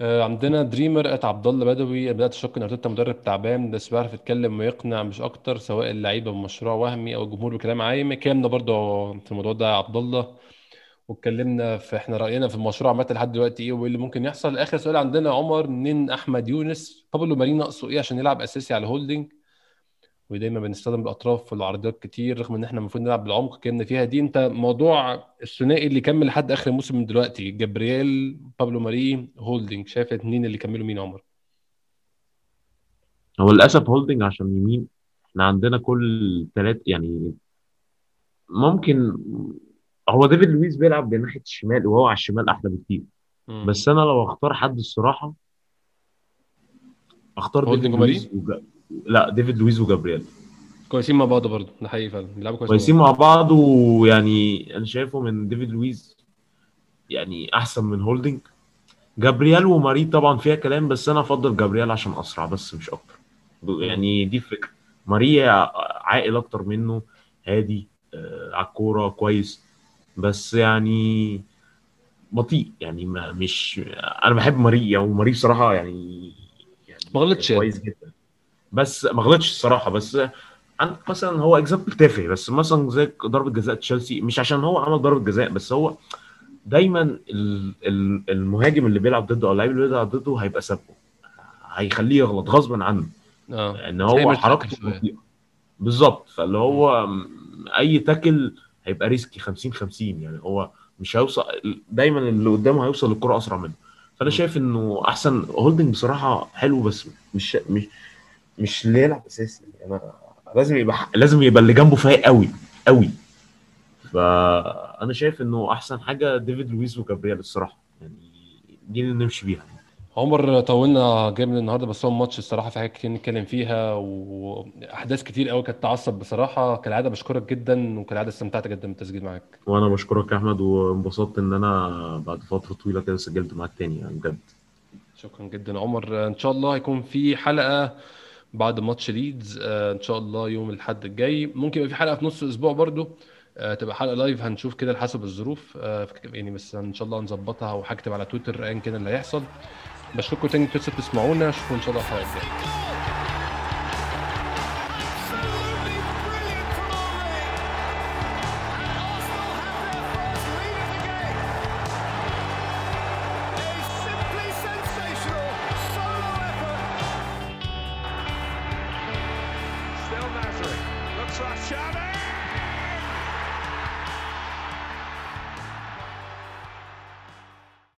عندنا دريمر ات عبد الله بدوي، بدات اشك ان ارتيتا مدرب تعبان بس بيعرف يتكلم ويقنع مش اكتر، سواء اللعيبه بمشروع وهمي او الجمهور بكلام عايم. كلامنا برضو في الموضوع ده عبد الله، واتكلمنا في احنا راينا في المشروع عامه لحد دلوقتي ايه واللي ممكن يحصل. اخر سؤال عندنا عمر نين احمد يونس، بابلو مارينا ناقصه ايه عشان يلعب اساسي على الهولدنج؟ ودايما بنستخدم الاطراف والعرضيات كتير رغم ان احنا المفروض نلعب بالعمق. كنا فيها دي انت موضوع الثنائي اللي كمل لحد اخر الموسم من دلوقتي، جابرييل بابلو ماري هولدنج، شايف الاثنين اللي كملوا مين عمر؟ هو للاسف هولدنج عشان يمين، احنا عندنا كل ثلاث يعني ممكن هو ديفيد لويس بيلعب بناحيه الشمال وهو على الشمال احلى بكتير، مم. بس انا لو اختار حد الصراحه اختار هولدنج ديفيد لويس وماري لا ديفيد لويس وجابرييل كويسين مع بعض برضه، ده حقيقي فعلا بيلعبوا كويسين مع بعض، ويعني انا شايفه من ديفيد لويس يعني احسن من هولدنج. جابرييل وماري طبعا فيها كلام، بس انا افضل جابرييل عشان اسرع بس مش اكتر، يعني دي فكره. ماري عاقل اكتر منه، هادي على الكوره كويس، بس يعني بطيء يعني ما مش انا بحب ماري، وماري بصراحه يعني ما غلطش كويس جدا، بس ما غلطش الصراحه. بس عندك مثلا هو اكزامبل تافه، بس مثلا زي ضربه جزاء تشيلسي، مش عشان هو عمل ضربه جزاء، بس هو دايما المهاجم اللي بيلعب ضده او اللاعب اللي بيلعب ضده هيبقى سابقه، هيخليه يغلط غصبا عنه ان هو حركته بطيئه بالظبط، فاللي هو اي تاكل هيبقى ريسكي 50-50 يعني، هو مش هيوصل دايما اللي قدامه هيوصل للكره اسرع منه. فانا شايف انه احسن هولدنج بصراحه حلو، بس مش اللي يلعب اساسي، انا لازم يبقى اللي جنبه فايق قوي قوي، فانا شايف انه احسن حاجه ديفيد لويس وجابرييل الصراحه، يعني دي اللي نمشي بيها. عمر طولنا جامد النهارده، بس هو الماتش الصراحه في حاجات كتير نتكلم فيها واحداث كتير قوي كانت تعصب بصراحه. كالعاده بشكرك جدا، وكالعاده استمتعت جدا بالتسجيل معاك. وانا بشكرك يا احمد، وانبسطت ان انا بعد فتره طويله كده سجلت معاك تاني يعني بجد. شكرا جدا عمر، ان شاء الله هيكون في حلقه بعد ماتش ليدز ان شاء الله يوم الاحد الجاي، ممكن يبقى في حلقه في نص الاسبوع برضو تبقى حلقه لايف، هنشوف كده حسب الظروف يعني، بس ان شاء الله نظبطها وهكتب على تويتر ايا كان اللي هيحصل. بشكركم تاني، تنسوا تسمعونا، اشوفكم ان شاء الله الحلقه الجايه.